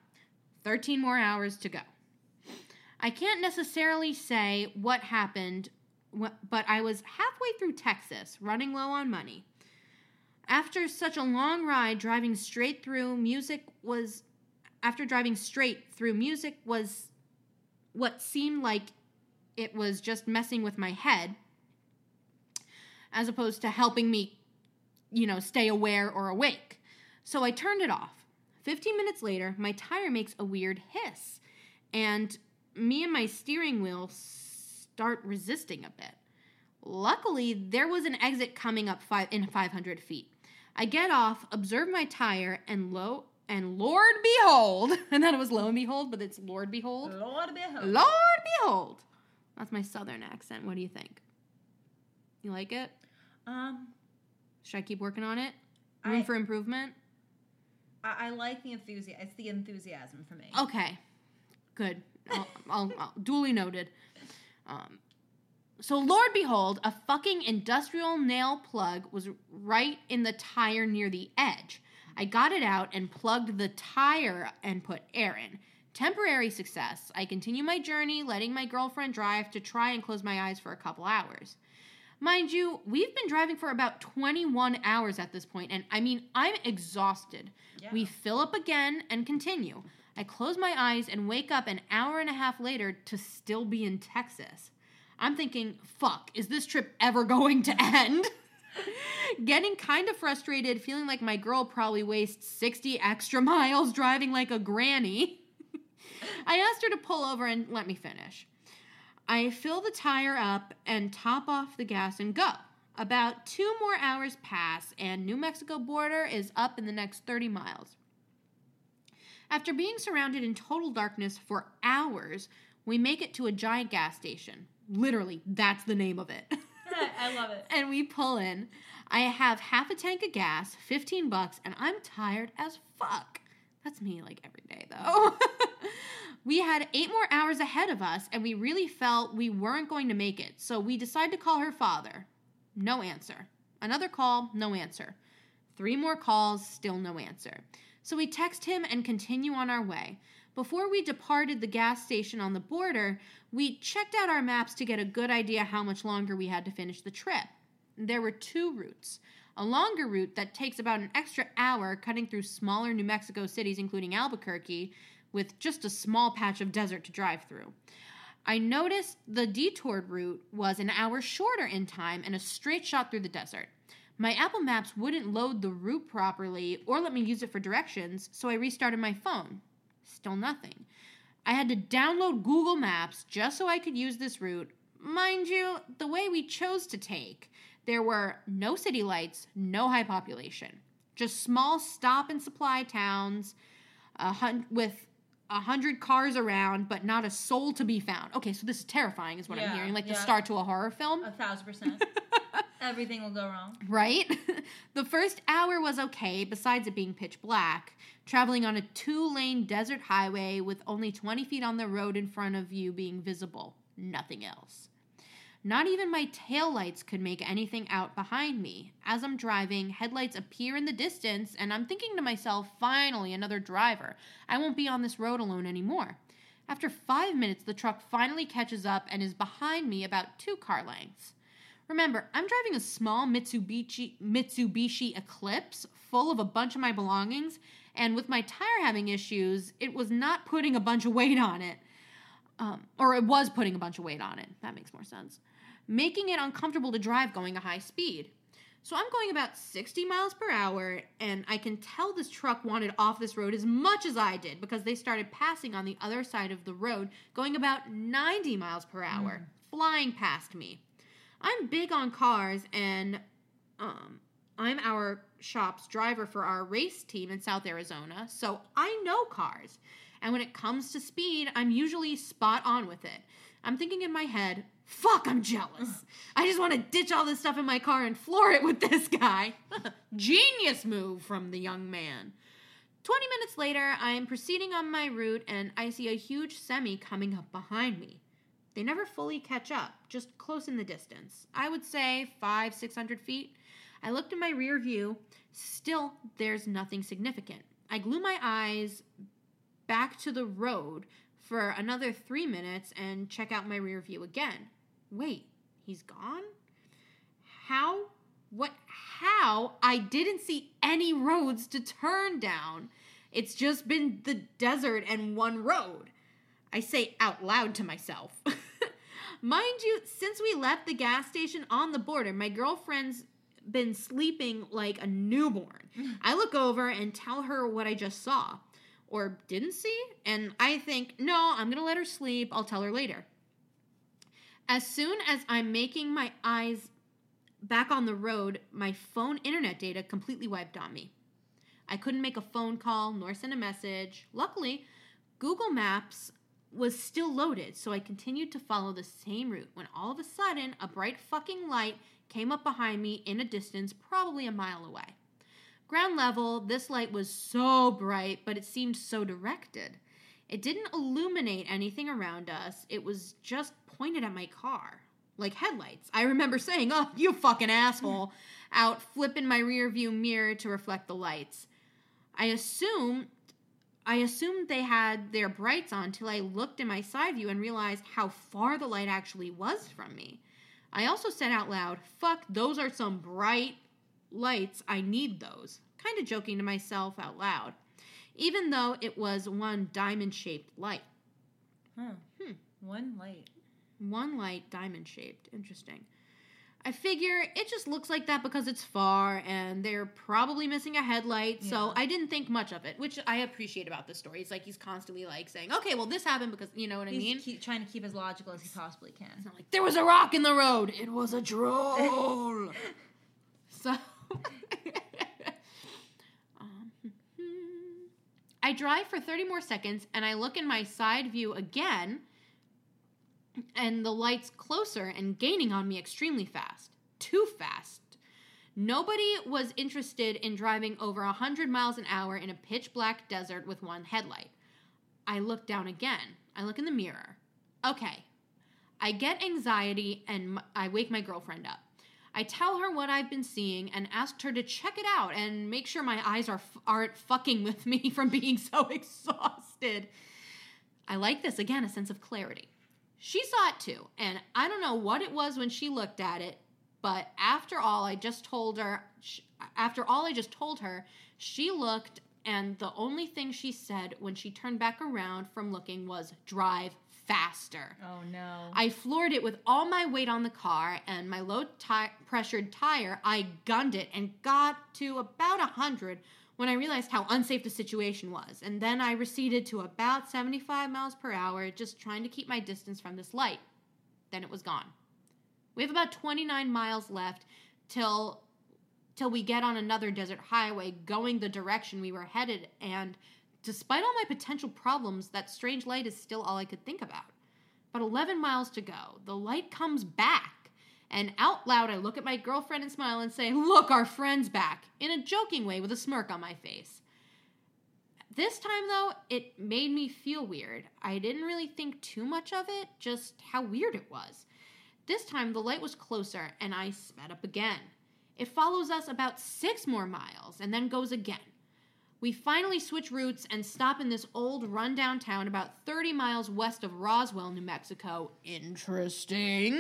13 more hours to go. I can't necessarily say what happened, but I was halfway through Texas, running low on money. After such a long ride, driving straight through music was what seemed like it was just messing with my head, as opposed to helping me stay aware or awake. So I turned it off. 15 minutes later, my tire makes a weird hiss, and me and my steering wheel start resisting a bit. Luckily, there was an exit coming up in 500 feet. I get off, observe my tire, and Lord behold, and then it was lo and behold, but it's Lord behold. Lord behold. Lord behold. That's my southern accent. What do you think? You like it? Should I keep working on it? Room for improvement? I like the enthusiasm. It's the enthusiasm for me. Okay. Good. I'll duly noted. So, Lord behold, a fucking industrial nail plug was right in the tire near the edge. I got it out and plugged the tire and put air in. Temporary success. I continue my journey, letting my girlfriend drive to try and close my eyes for a couple hours. Mind you, we've been driving for about 21 hours at this point, and I mean, I'm exhausted. Yeah. We fill up again and continue. I close my eyes and wake up an hour and a half later to still be in Texas. I'm thinking, fuck, is this trip ever going to end? Getting kind of frustrated, feeling like my girl probably wastes 60 extra miles driving like a granny. I asked her to pull over and let me finish. I fill the tire up and top off the gas and go. About 2 more hours pass, and New Mexico border is up in the next 30 miles. After being surrounded in total darkness for hours, we make it to a giant gas station. Literally, that's the name of it. I love it. And we pull in. I have half a tank of gas, $15, and I'm tired as fuck. That's me, like, every day, though. We had 8 more hours ahead of us, and we really felt we weren't going to make it, so we decided to call her father. No answer. Another call, no answer. 3 more calls, still no answer. So we text him and continue on our way. Before we departed the gas station on the border, we checked out our maps to get a good idea how much longer we had to finish the trip. There were 2 routes. A longer route that takes about an extra hour, cutting through smaller New Mexico cities, including Albuquerque, with just a small patch of desert to drive through. I noticed the detoured route was an hour shorter in time and a straight shot through the desert. My Apple Maps wouldn't load the route properly or let me use it for directions, so I restarted my phone. Still nothing. I had to download Google Maps just so I could use this route. Mind you, the way we chose to take, there were no city lights, no high population, just small stop and supply towns with 100 cars around, but not a soul to be found. Okay, so this is terrifying is what I'm hearing, like the start to a horror film. 1,000%. Everything will go wrong. Right? The first hour was okay, besides it being pitch black, traveling on a 2-lane desert highway with only 20 feet on the road in front of you being visible. Nothing else. Not even my taillights could make anything out behind me. As I'm driving, headlights appear in the distance, and I'm thinking to myself, finally, another driver. I won't be on this road alone anymore. After 5 minutes, the truck finally catches up and is behind me about 2 car lengths. Remember, I'm driving a small Mitsubishi Eclipse full of a bunch of my belongings, and with my tire having issues, it was not putting a bunch of weight on it. Or it was putting a bunch of weight on it. That makes more sense. Making it uncomfortable to drive going a high speed. So I'm going about 60 miles per hour, and I can tell this truck wanted off this road as much as I did because they started passing on the other side of the road, going about 90 miles per hour, flying past me. I'm big on cars, and I'm our shop's driver for our race team in South Arizona, so I know cars. And when it comes to speed, I'm usually spot on with it. I'm thinking in my head, fuck, I'm jealous. I just want to ditch all this stuff in my car and floor it with this guy. Genius move from the young man. 20 minutes later, I'm proceeding on my route, and I see a huge semi coming up behind me. They never fully catch up, just close in the distance. I would say 500-600 feet. I looked in my rear view. Still, there's nothing significant. I glue my eyes back to the road for another 3 minutes and check out my rear view again. Wait, he's gone? How? What? How? I didn't see any roads to turn down. It's just been the desert and one road. I say out loud to myself. Mind you, since we left the gas station on the border, my girlfriend's been sleeping like a newborn. I look over and tell her what I just saw. Or didn't see, and I think, no, I'm going to let her sleep. I'll tell her later. As soon as I'm making my eyes back on the road, my phone internet data completely wiped on me. I couldn't make a phone call nor send a message. Luckily, Google Maps was still loaded, so I continued to follow the same route when all of a sudden, a bright fucking light came up behind me in a distance probably a mile away. Ground level, this light was so bright, but it seemed so directed. It didn't illuminate anything around us. It was just pointed at my car, like headlights. I remember saying, oh, you fucking asshole, out flipping my rear view mirror to reflect the lights. I assumed they had their brights on till I looked in my side view and realized how far the light actually was from me. I also said out loud, fuck, those are some bright lights, I need those, kind of joking to myself out loud, even though it was one diamond-shaped light. One light, diamond-shaped. Interesting. I figure it just looks like that because it's far, and they're probably missing a headlight, so I didn't think much of it, which I appreciate about this story. It's like he's constantly, like, saying, okay, well, this happened because, you know what I mean? He's trying to keep as logical as he possibly can. It's not like, there was a rock in the road! It was a troll! So... I drive for 30 more seconds, and I look in my side view again, and the lights closer and gaining on me extremely fast. Too fast. Nobody was interested in driving over 100 miles an hour in a pitch-black desert with one headlight. I look down again. I look in the mirror. Okay. I get anxiety and I wake my girlfriend up. I tell her what I've been seeing and asked her to check it out and make sure my eyes aren't fucking with me from being so exhausted. I like this. Again, a sense of clarity. She saw it too, and I don't know what it was when she looked at it, but after all I just told her, she looked, and the only thing she said when she turned back around from looking was, "Drive faster." Oh, no. I floored it with all my weight on the car, and my low-pressured tire, I gunned it and got to about 100 when I realized how unsafe the situation was. And then I receded to about 75 miles per hour, just trying to keep my distance from this light. Then it was gone. We have about 29 miles left till we get on another desert highway going the direction we were headed, and despite all my potential problems, that strange light is still all I could think about. About 11 miles to go. The light comes back, and out loud I look at my girlfriend and smile and say, "Look, our friend's back," in a joking way with a smirk on my face. This time, though, it made me feel weird. I didn't really think too much of it, just how weird it was. This time, the light was closer, and I sped up again. It follows us about 6 more miles, and then goes again. We finally switch routes and stop in this old, rundown town about 30 miles west of Roswell, New Mexico. Interesting.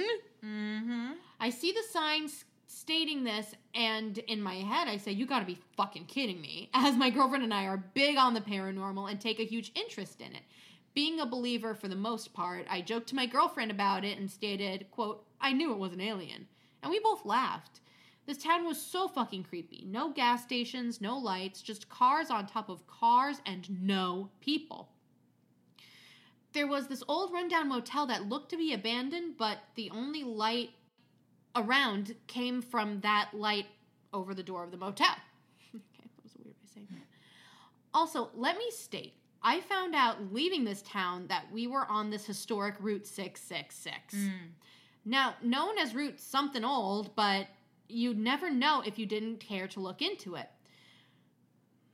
Mm-hmm. I see the signs stating this, and in my head, I say, "You gotta be fucking kidding me," as my girlfriend and I are big on the paranormal and take a huge interest in it. Being a believer for the most part, I joked to my girlfriend about it and stated, quote, "I knew it was an alien." And we both laughed. This town was so fucking creepy. No gas stations, no lights, just cars on top of cars and no people. There was this old rundown motel that looked to be abandoned, but the only light around came from that light over the door of the motel. Okay, that was a weird way of saying that. Also, let me state, I found out leaving this town that we were on this historic Route 666. Mm. Now, known as Route something old, but you'd never know if you didn't care to look into it.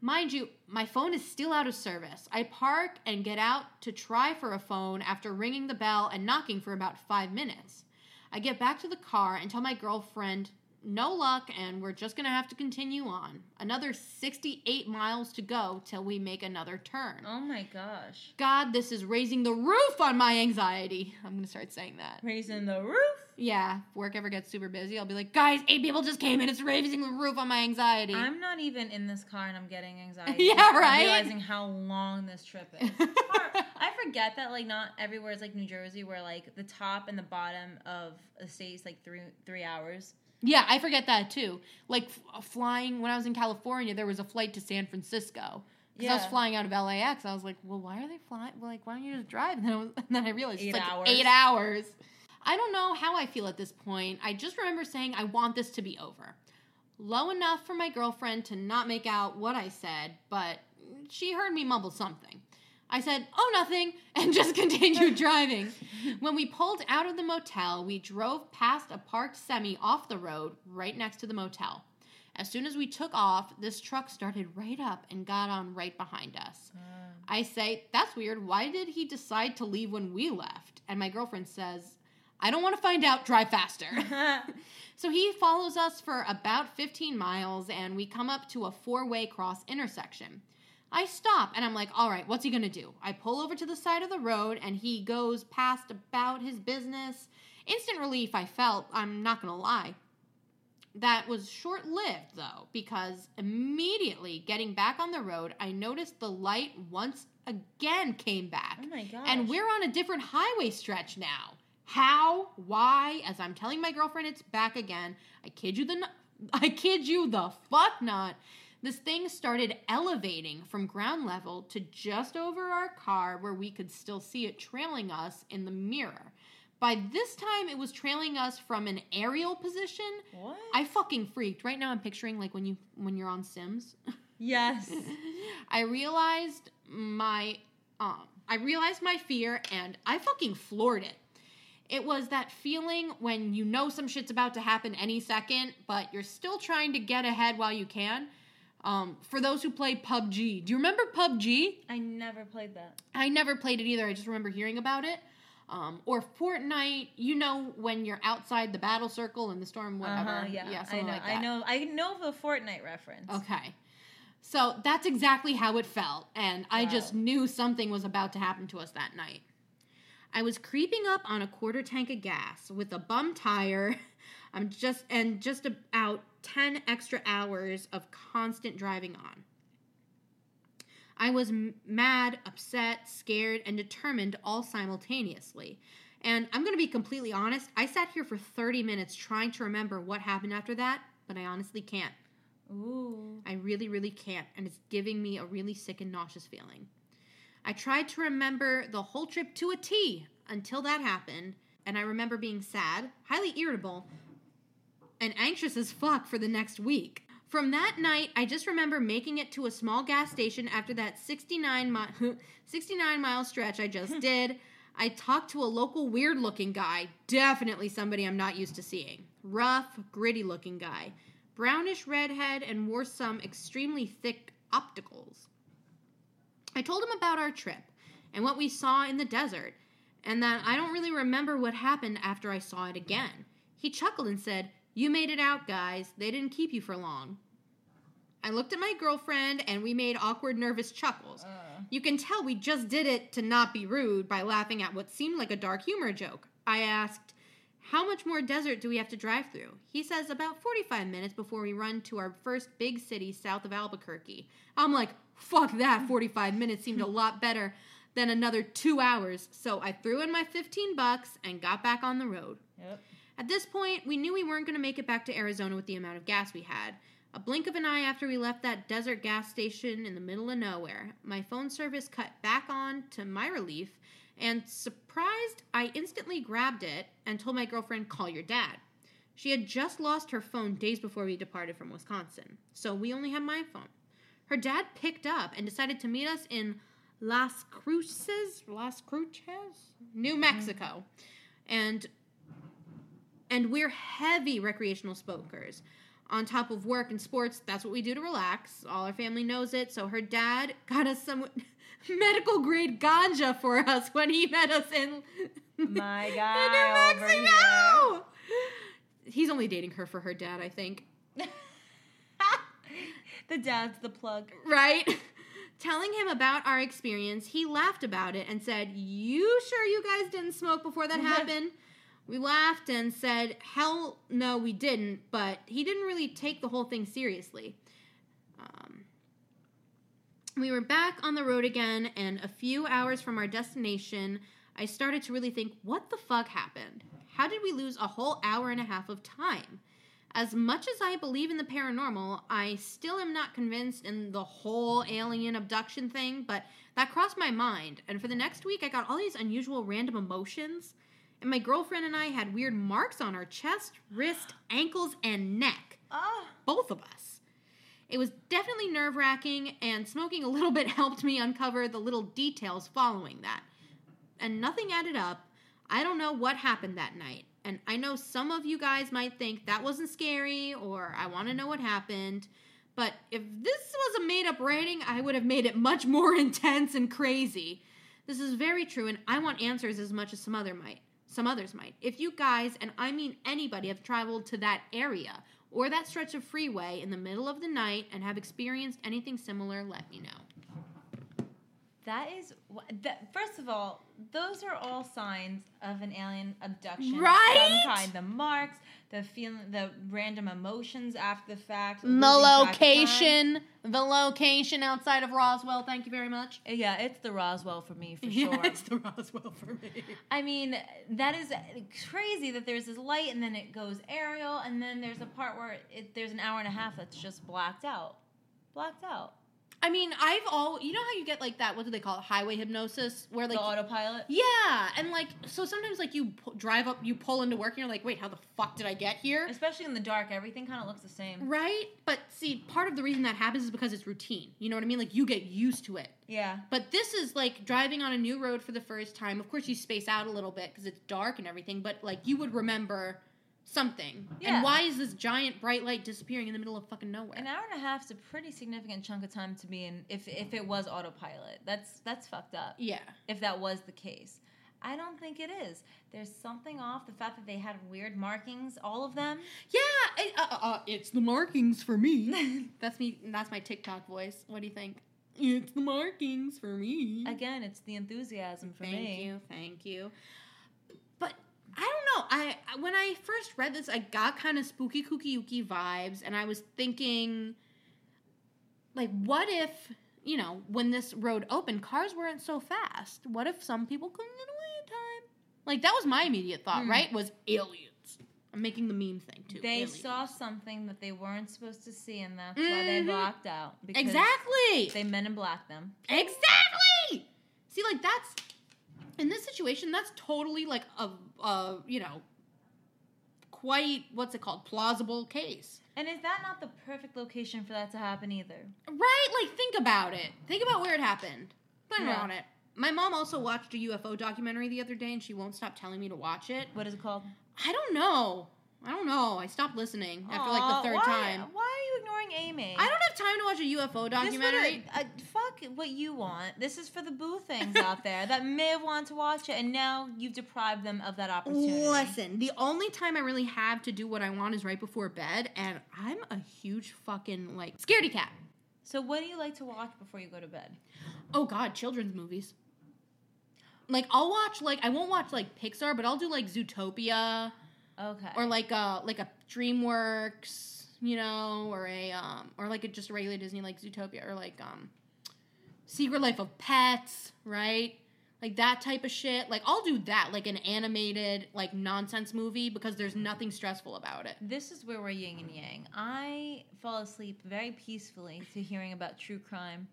Mind you, my phone is still out of service. I park and get out to try for a phone after ringing the bell and knocking for about 5 minutes. I get back to the car and tell my girlfriend, "No luck, and we're just going to have to continue on. Another 68 miles to go till we make another turn." Oh, my gosh. God, this is raising the roof on my anxiety. I'm going to start saying that. Raising the roof? Yeah. If work ever gets super busy, I'll be like, "Guys, 8 people just came in. It's raising the roof on my anxiety." I'm not even in this car, and I'm getting anxiety. Yeah, right? I'm realizing how long this trip is. I forget that, like, not everywhere is like New Jersey, where, like, the top and the bottom of a state is, like, three hours. Yeah, I forget that, too. Like, flying, when I was in California, there was a flight to San Francisco. Because I was flying out of LAX. I was like, well, why are they flying? Well, like, why don't you just drive? And then I realized it's like 8 hours. I don't know how I feel at this point. I just remember saying I want this to be over. Low enough for my girlfriend to not make out what I said, but she heard me mumble something. I said, "Oh, nothing," and just continued driving. When we pulled out of the motel, we drove past a parked semi off the road right next to the motel. As soon as we took off, this truck started right up and got on right behind us. I say, "That's weird. Why did he decide to leave when we left?" And my girlfriend says, "I don't want to find out. Drive faster." So he follows us for about 15 miles, and we come up to a four-way cross intersection. I stop, and I'm like, all right, what's he going to do? I pull over to the side of the road, and he goes past about his business. Instant relief I felt, I'm not going to lie. That was short-lived, though, because immediately getting back on the road, I noticed the light once again came back. Oh, my gosh. And we're on a different highway stretch now. How? Why? As I'm telling my girlfriend it's back again. I kid you the fuck not. This thing started elevating from ground level to just over our car where we could still see it trailing us in the mirror. By this time, it was trailing us from an aerial position. What? I fucking freaked. Right now, I'm picturing like when you're on Sims. Yes. I realized my fear, and I fucking floored it. It was that feeling when you know some shit's about to happen any second, but you're still trying to get ahead while you can. For those who play PUBG, do you remember PUBG? I never played that. I never played it either. I just remember hearing about it. Or Fortnite, you know, when you're outside the battle circle and the storm, whatever. Something like that. I know the Fortnite reference. Okay. So that's exactly how it felt. And wow. I just knew something was about to happen to us that night. I was creeping up on a quarter tank of gas with a bum tire. I'm just about 10 extra hours of constant driving on. I was mad, upset, scared, and determined all simultaneously. And I'm going to be completely honest. I sat here for 30 minutes trying to remember what happened after that, but I honestly can't. Ooh. I really, really can't. And it's giving me a really sick and nauseous feeling. I tried to remember the whole trip to a T until that happened. And I remember being sad, highly irritable, and anxious as fuck for the next week. From that night, I just remember making it to a small gas station after that 69-mile stretch I just did. I talked to a local weird-looking guy, definitely somebody I'm not used to seeing. Rough, gritty-looking guy. Brownish redhead and wore some extremely thick opticals. I told him about our trip and what we saw in the desert, and that I don't really remember what happened after I saw it again. He chuckled and said, "You made it out, guys. They didn't keep you for long." I looked at my girlfriend, and we made awkward, nervous chuckles. You can tell we just did it to not be rude by laughing at what seemed like a dark humor joke. I asked, "How much more desert do we have to drive through?" He says, "About 45 minutes before we run to our first big city south of Albuquerque." I'm like, fuck that, 45 minutes seemed a lot better than another 2 hours, so I threw in my $15 and got back on the road. Yep. At this point, we knew we weren't going to make it back to Arizona with the amount of gas we had. A blink of an eye after we left that desert gas station in the middle of nowhere, my phone service cut back on to my relief, and surprised, I instantly grabbed it and told my girlfriend, "Call your dad." She had just lost her phone days before we departed from Wisconsin, so we only had my phone. Her dad picked up and decided to meet us in Las Cruces, New Mexico, and we're heavy recreational smokers. On top of work and sports, that's what we do to relax. All our family knows it, so her dad got us some medical-grade ganja for us when he met us in my guy in New Mexico! He's only dating her for her dad, I think. The dad's the plug. Right? Telling him about our experience, he laughed about it and said, "You sure you guys didn't smoke before that happened?" We laughed and said, "Hell no, we didn't," but he didn't really take the whole thing seriously. We were back on the road again, and a few hours from our destination, I started to really think, what the fuck happened? How did we lose a whole hour and a half of time? As much as I believe in the paranormal, I still am not convinced in the whole alien abduction thing, but that crossed my mind. And for the next week, I got all these unusual random emotions. And my girlfriend and I had weird marks on our chest, wrist, ankles, and neck. Both of us. It was definitely nerve-wracking, and smoking a little bit helped me uncover the little details following that. And nothing added up. I don't know what happened that night. And I know some of you guys might think that wasn't scary or I want to know what happened. But if this was a made-up writing, I would have made it much more intense and crazy. This is very true, and I want answers as much as some others might. If you guys, and I mean anybody, have traveled to that area or that stretch of freeway in the middle of the night and have experienced anything similar, let me know. First of all, those are all signs of an alien abduction. Right? Some kind. The marks, the feeling, the random emotions after the fact. The location outside of Roswell. Thank you very much. Yeah, it's the Roswell for me, for sure. Yeah, it's the Roswell for me. I mean, that is crazy that there's this light and then it goes aerial and then there's a part where there's an hour and a half that's just blacked out. I mean, you know how you get like that, what do they call it, highway hypnosis? Where like the autopilot? Yeah. And like, so sometimes like you drive up, you pull into work and you're like, wait, how the fuck did I get here? Especially in the dark, everything kind of looks the same. Right? But see, part of the reason that happens is because it's routine. You know what I mean? Like you get used to it. Yeah. But this is like driving on a new road for the first time. Of course you space out a little bit because it's dark and everything, but like you would remember something. Yeah. And why is this giant bright light disappearing in the middle of fucking nowhere? An hour and a half is a pretty significant chunk of time to be in if it was autopilot. That's fucked up. Yeah. If that was the case. I don't think it is. There's something off the fact that they had weird markings, all of them. Yeah. It's the markings for me. That's me. That's my TikTok voice. What do you think? It's the markings for me. Again, it's the enthusiasm for me. Thank you. But I don't know. When I first read this, I got kind of spooky, kooky, ooky vibes, and I was thinking, like, what if, you know, when this road opened, cars weren't so fast? What if some people couldn't get away in time? Like, that was my immediate thought, right? Was aliens. I'm making the meme thing, too. They aliens. Saw something that they weren't supposed to see, and that's why they blocked out. Exactly! They Men in Black them. Exactly! See, like, that's... In this situation, that's totally, like, a you know, quite, what's it called, plausible case. And is that not the perfect location for that to happen either? Right? Like, think about it. Think about where it happened. Put it on it. My mom also watched a UFO documentary the other day, and she won't stop telling me to watch it. What is it called? I don't know. I stopped listening after, like, the third time. Why are you ignoring Amy? I don't have time to watch a UFO documentary. Fuck what you want. This is for the boo things out there that may have wanted to watch it, and now you've deprived them of that opportunity. Listen, the only time I really have to do what I want is right before bed, and I'm a huge fucking, like, scaredy cat. So what do you like to watch before you go to bed? Oh, God, children's movies. Like, I'll watch, like, I won't watch, like, Pixar, but I'll do, like, Zootopia. Okay. Or, like a DreamWorks, you know, or just a regular Disney, like, Zootopia, or, like, Secret Life of Pets, right? Like, that type of shit. Like, I'll do that, like, an animated, like, nonsense movie, because there's nothing stressful about it. This is where we're yin and yang. I fall asleep very peacefully to hearing about true crime.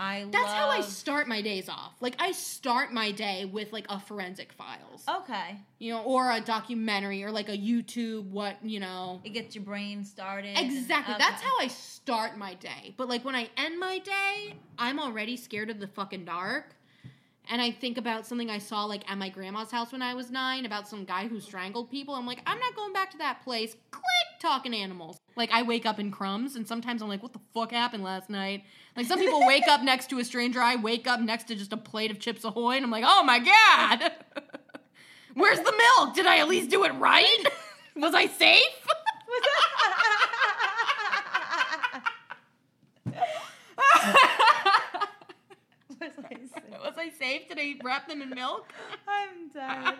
That's how I start my days off. Like, I start my day with, like, a Forensic Files. Okay. You know, or a documentary, or, like, a YouTube, what, you know. It gets your brain started. Exactly. That's how I start my day. But, like, when I end my day, I'm already scared of the fucking dark. And I think about something I saw, like, at my grandma's house when I was 9, about some guy who strangled people. I'm like, I'm not going back to that place. Click, talking animals. Like, I wake up in crumbs, and sometimes I'm like, what the fuck happened last night? Like, some people wake up next to a stranger. I wake up next to just a plate of Chips Ahoy, and I'm like, oh, my God. Where's the milk? Did I at least do it right? Was I safe? Was I safe? Did I wrap them in milk? I'm tired.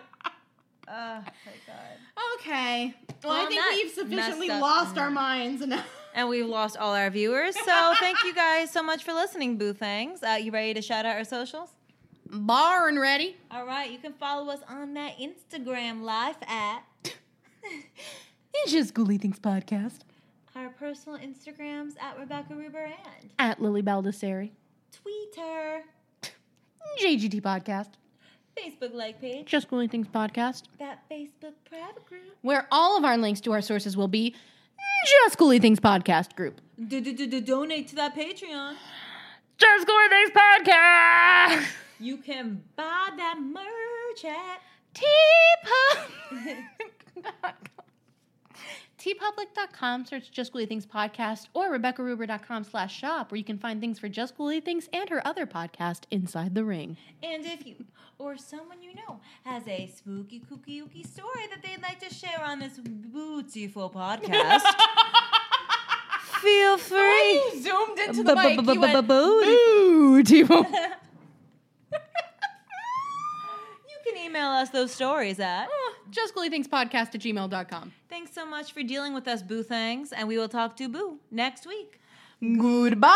Oh, my God. Okay. Well I think we've sufficiently lost our minds. And we've lost all our viewers. So thank you guys so much for listening, Boo Thangs. You ready to shout out our socials? Barn ready. All right. You can follow us on that Instagram live at... It's just Ghoulie Things Podcast. Our personal Instagrams at Rebecca Ruber and... At Lily Baldessari. Twitter... JGT Podcast. Facebook like page. Just Ghoulie Things Podcast. That Facebook private group. Where all of our links to our sources will be. Just Ghoulie Things Podcast group. Donate to that Patreon. Just Ghoulie Things Podcast. You can buy that merch at tpublic.com, search Just Ghoulie Things Podcast, or RebeccaRuber.com/shop, where you can find things for Just Ghoulie Things and her other podcast, Inside the Ring. And if you or someone you know has a spooky, kooky, ooky story that they'd like to share on this beautiful podcast, feel free. Oh, you zoomed into the mic. You went, beautiful. You can email us those stories at... JustGhoulieThingsPodcast@gmail.com. Thanks so much for dealing with us, Boo Thangs, and we will talk to Boo next week. Goodbye.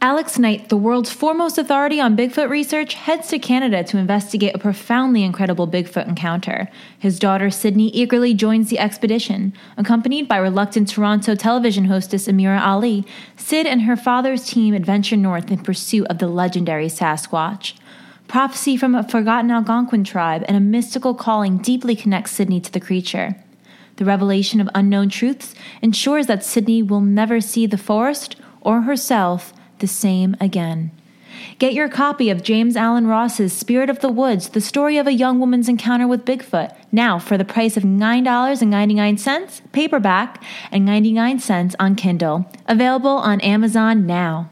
Alex Knight, the world's foremost authority on Bigfoot research, heads to Canada to investigate a profoundly incredible Bigfoot encounter. His daughter, Sydney, eagerly joins the expedition. Accompanied by reluctant Toronto television hostess Amira Ali, Sid and her father's team adventure north in pursuit of the legendary Sasquatch. Prophecy from a forgotten Algonquin tribe and a mystical calling deeply connects Sydney to the creature. The revelation of unknown truths ensures that Sydney will never see the forest or herself the same again. Get your copy of James Allen Ross's Spirit of the Woods, the story of a young woman's encounter with Bigfoot, now for the price of $9.99 paperback and $0.99 on Kindle. Available on Amazon now.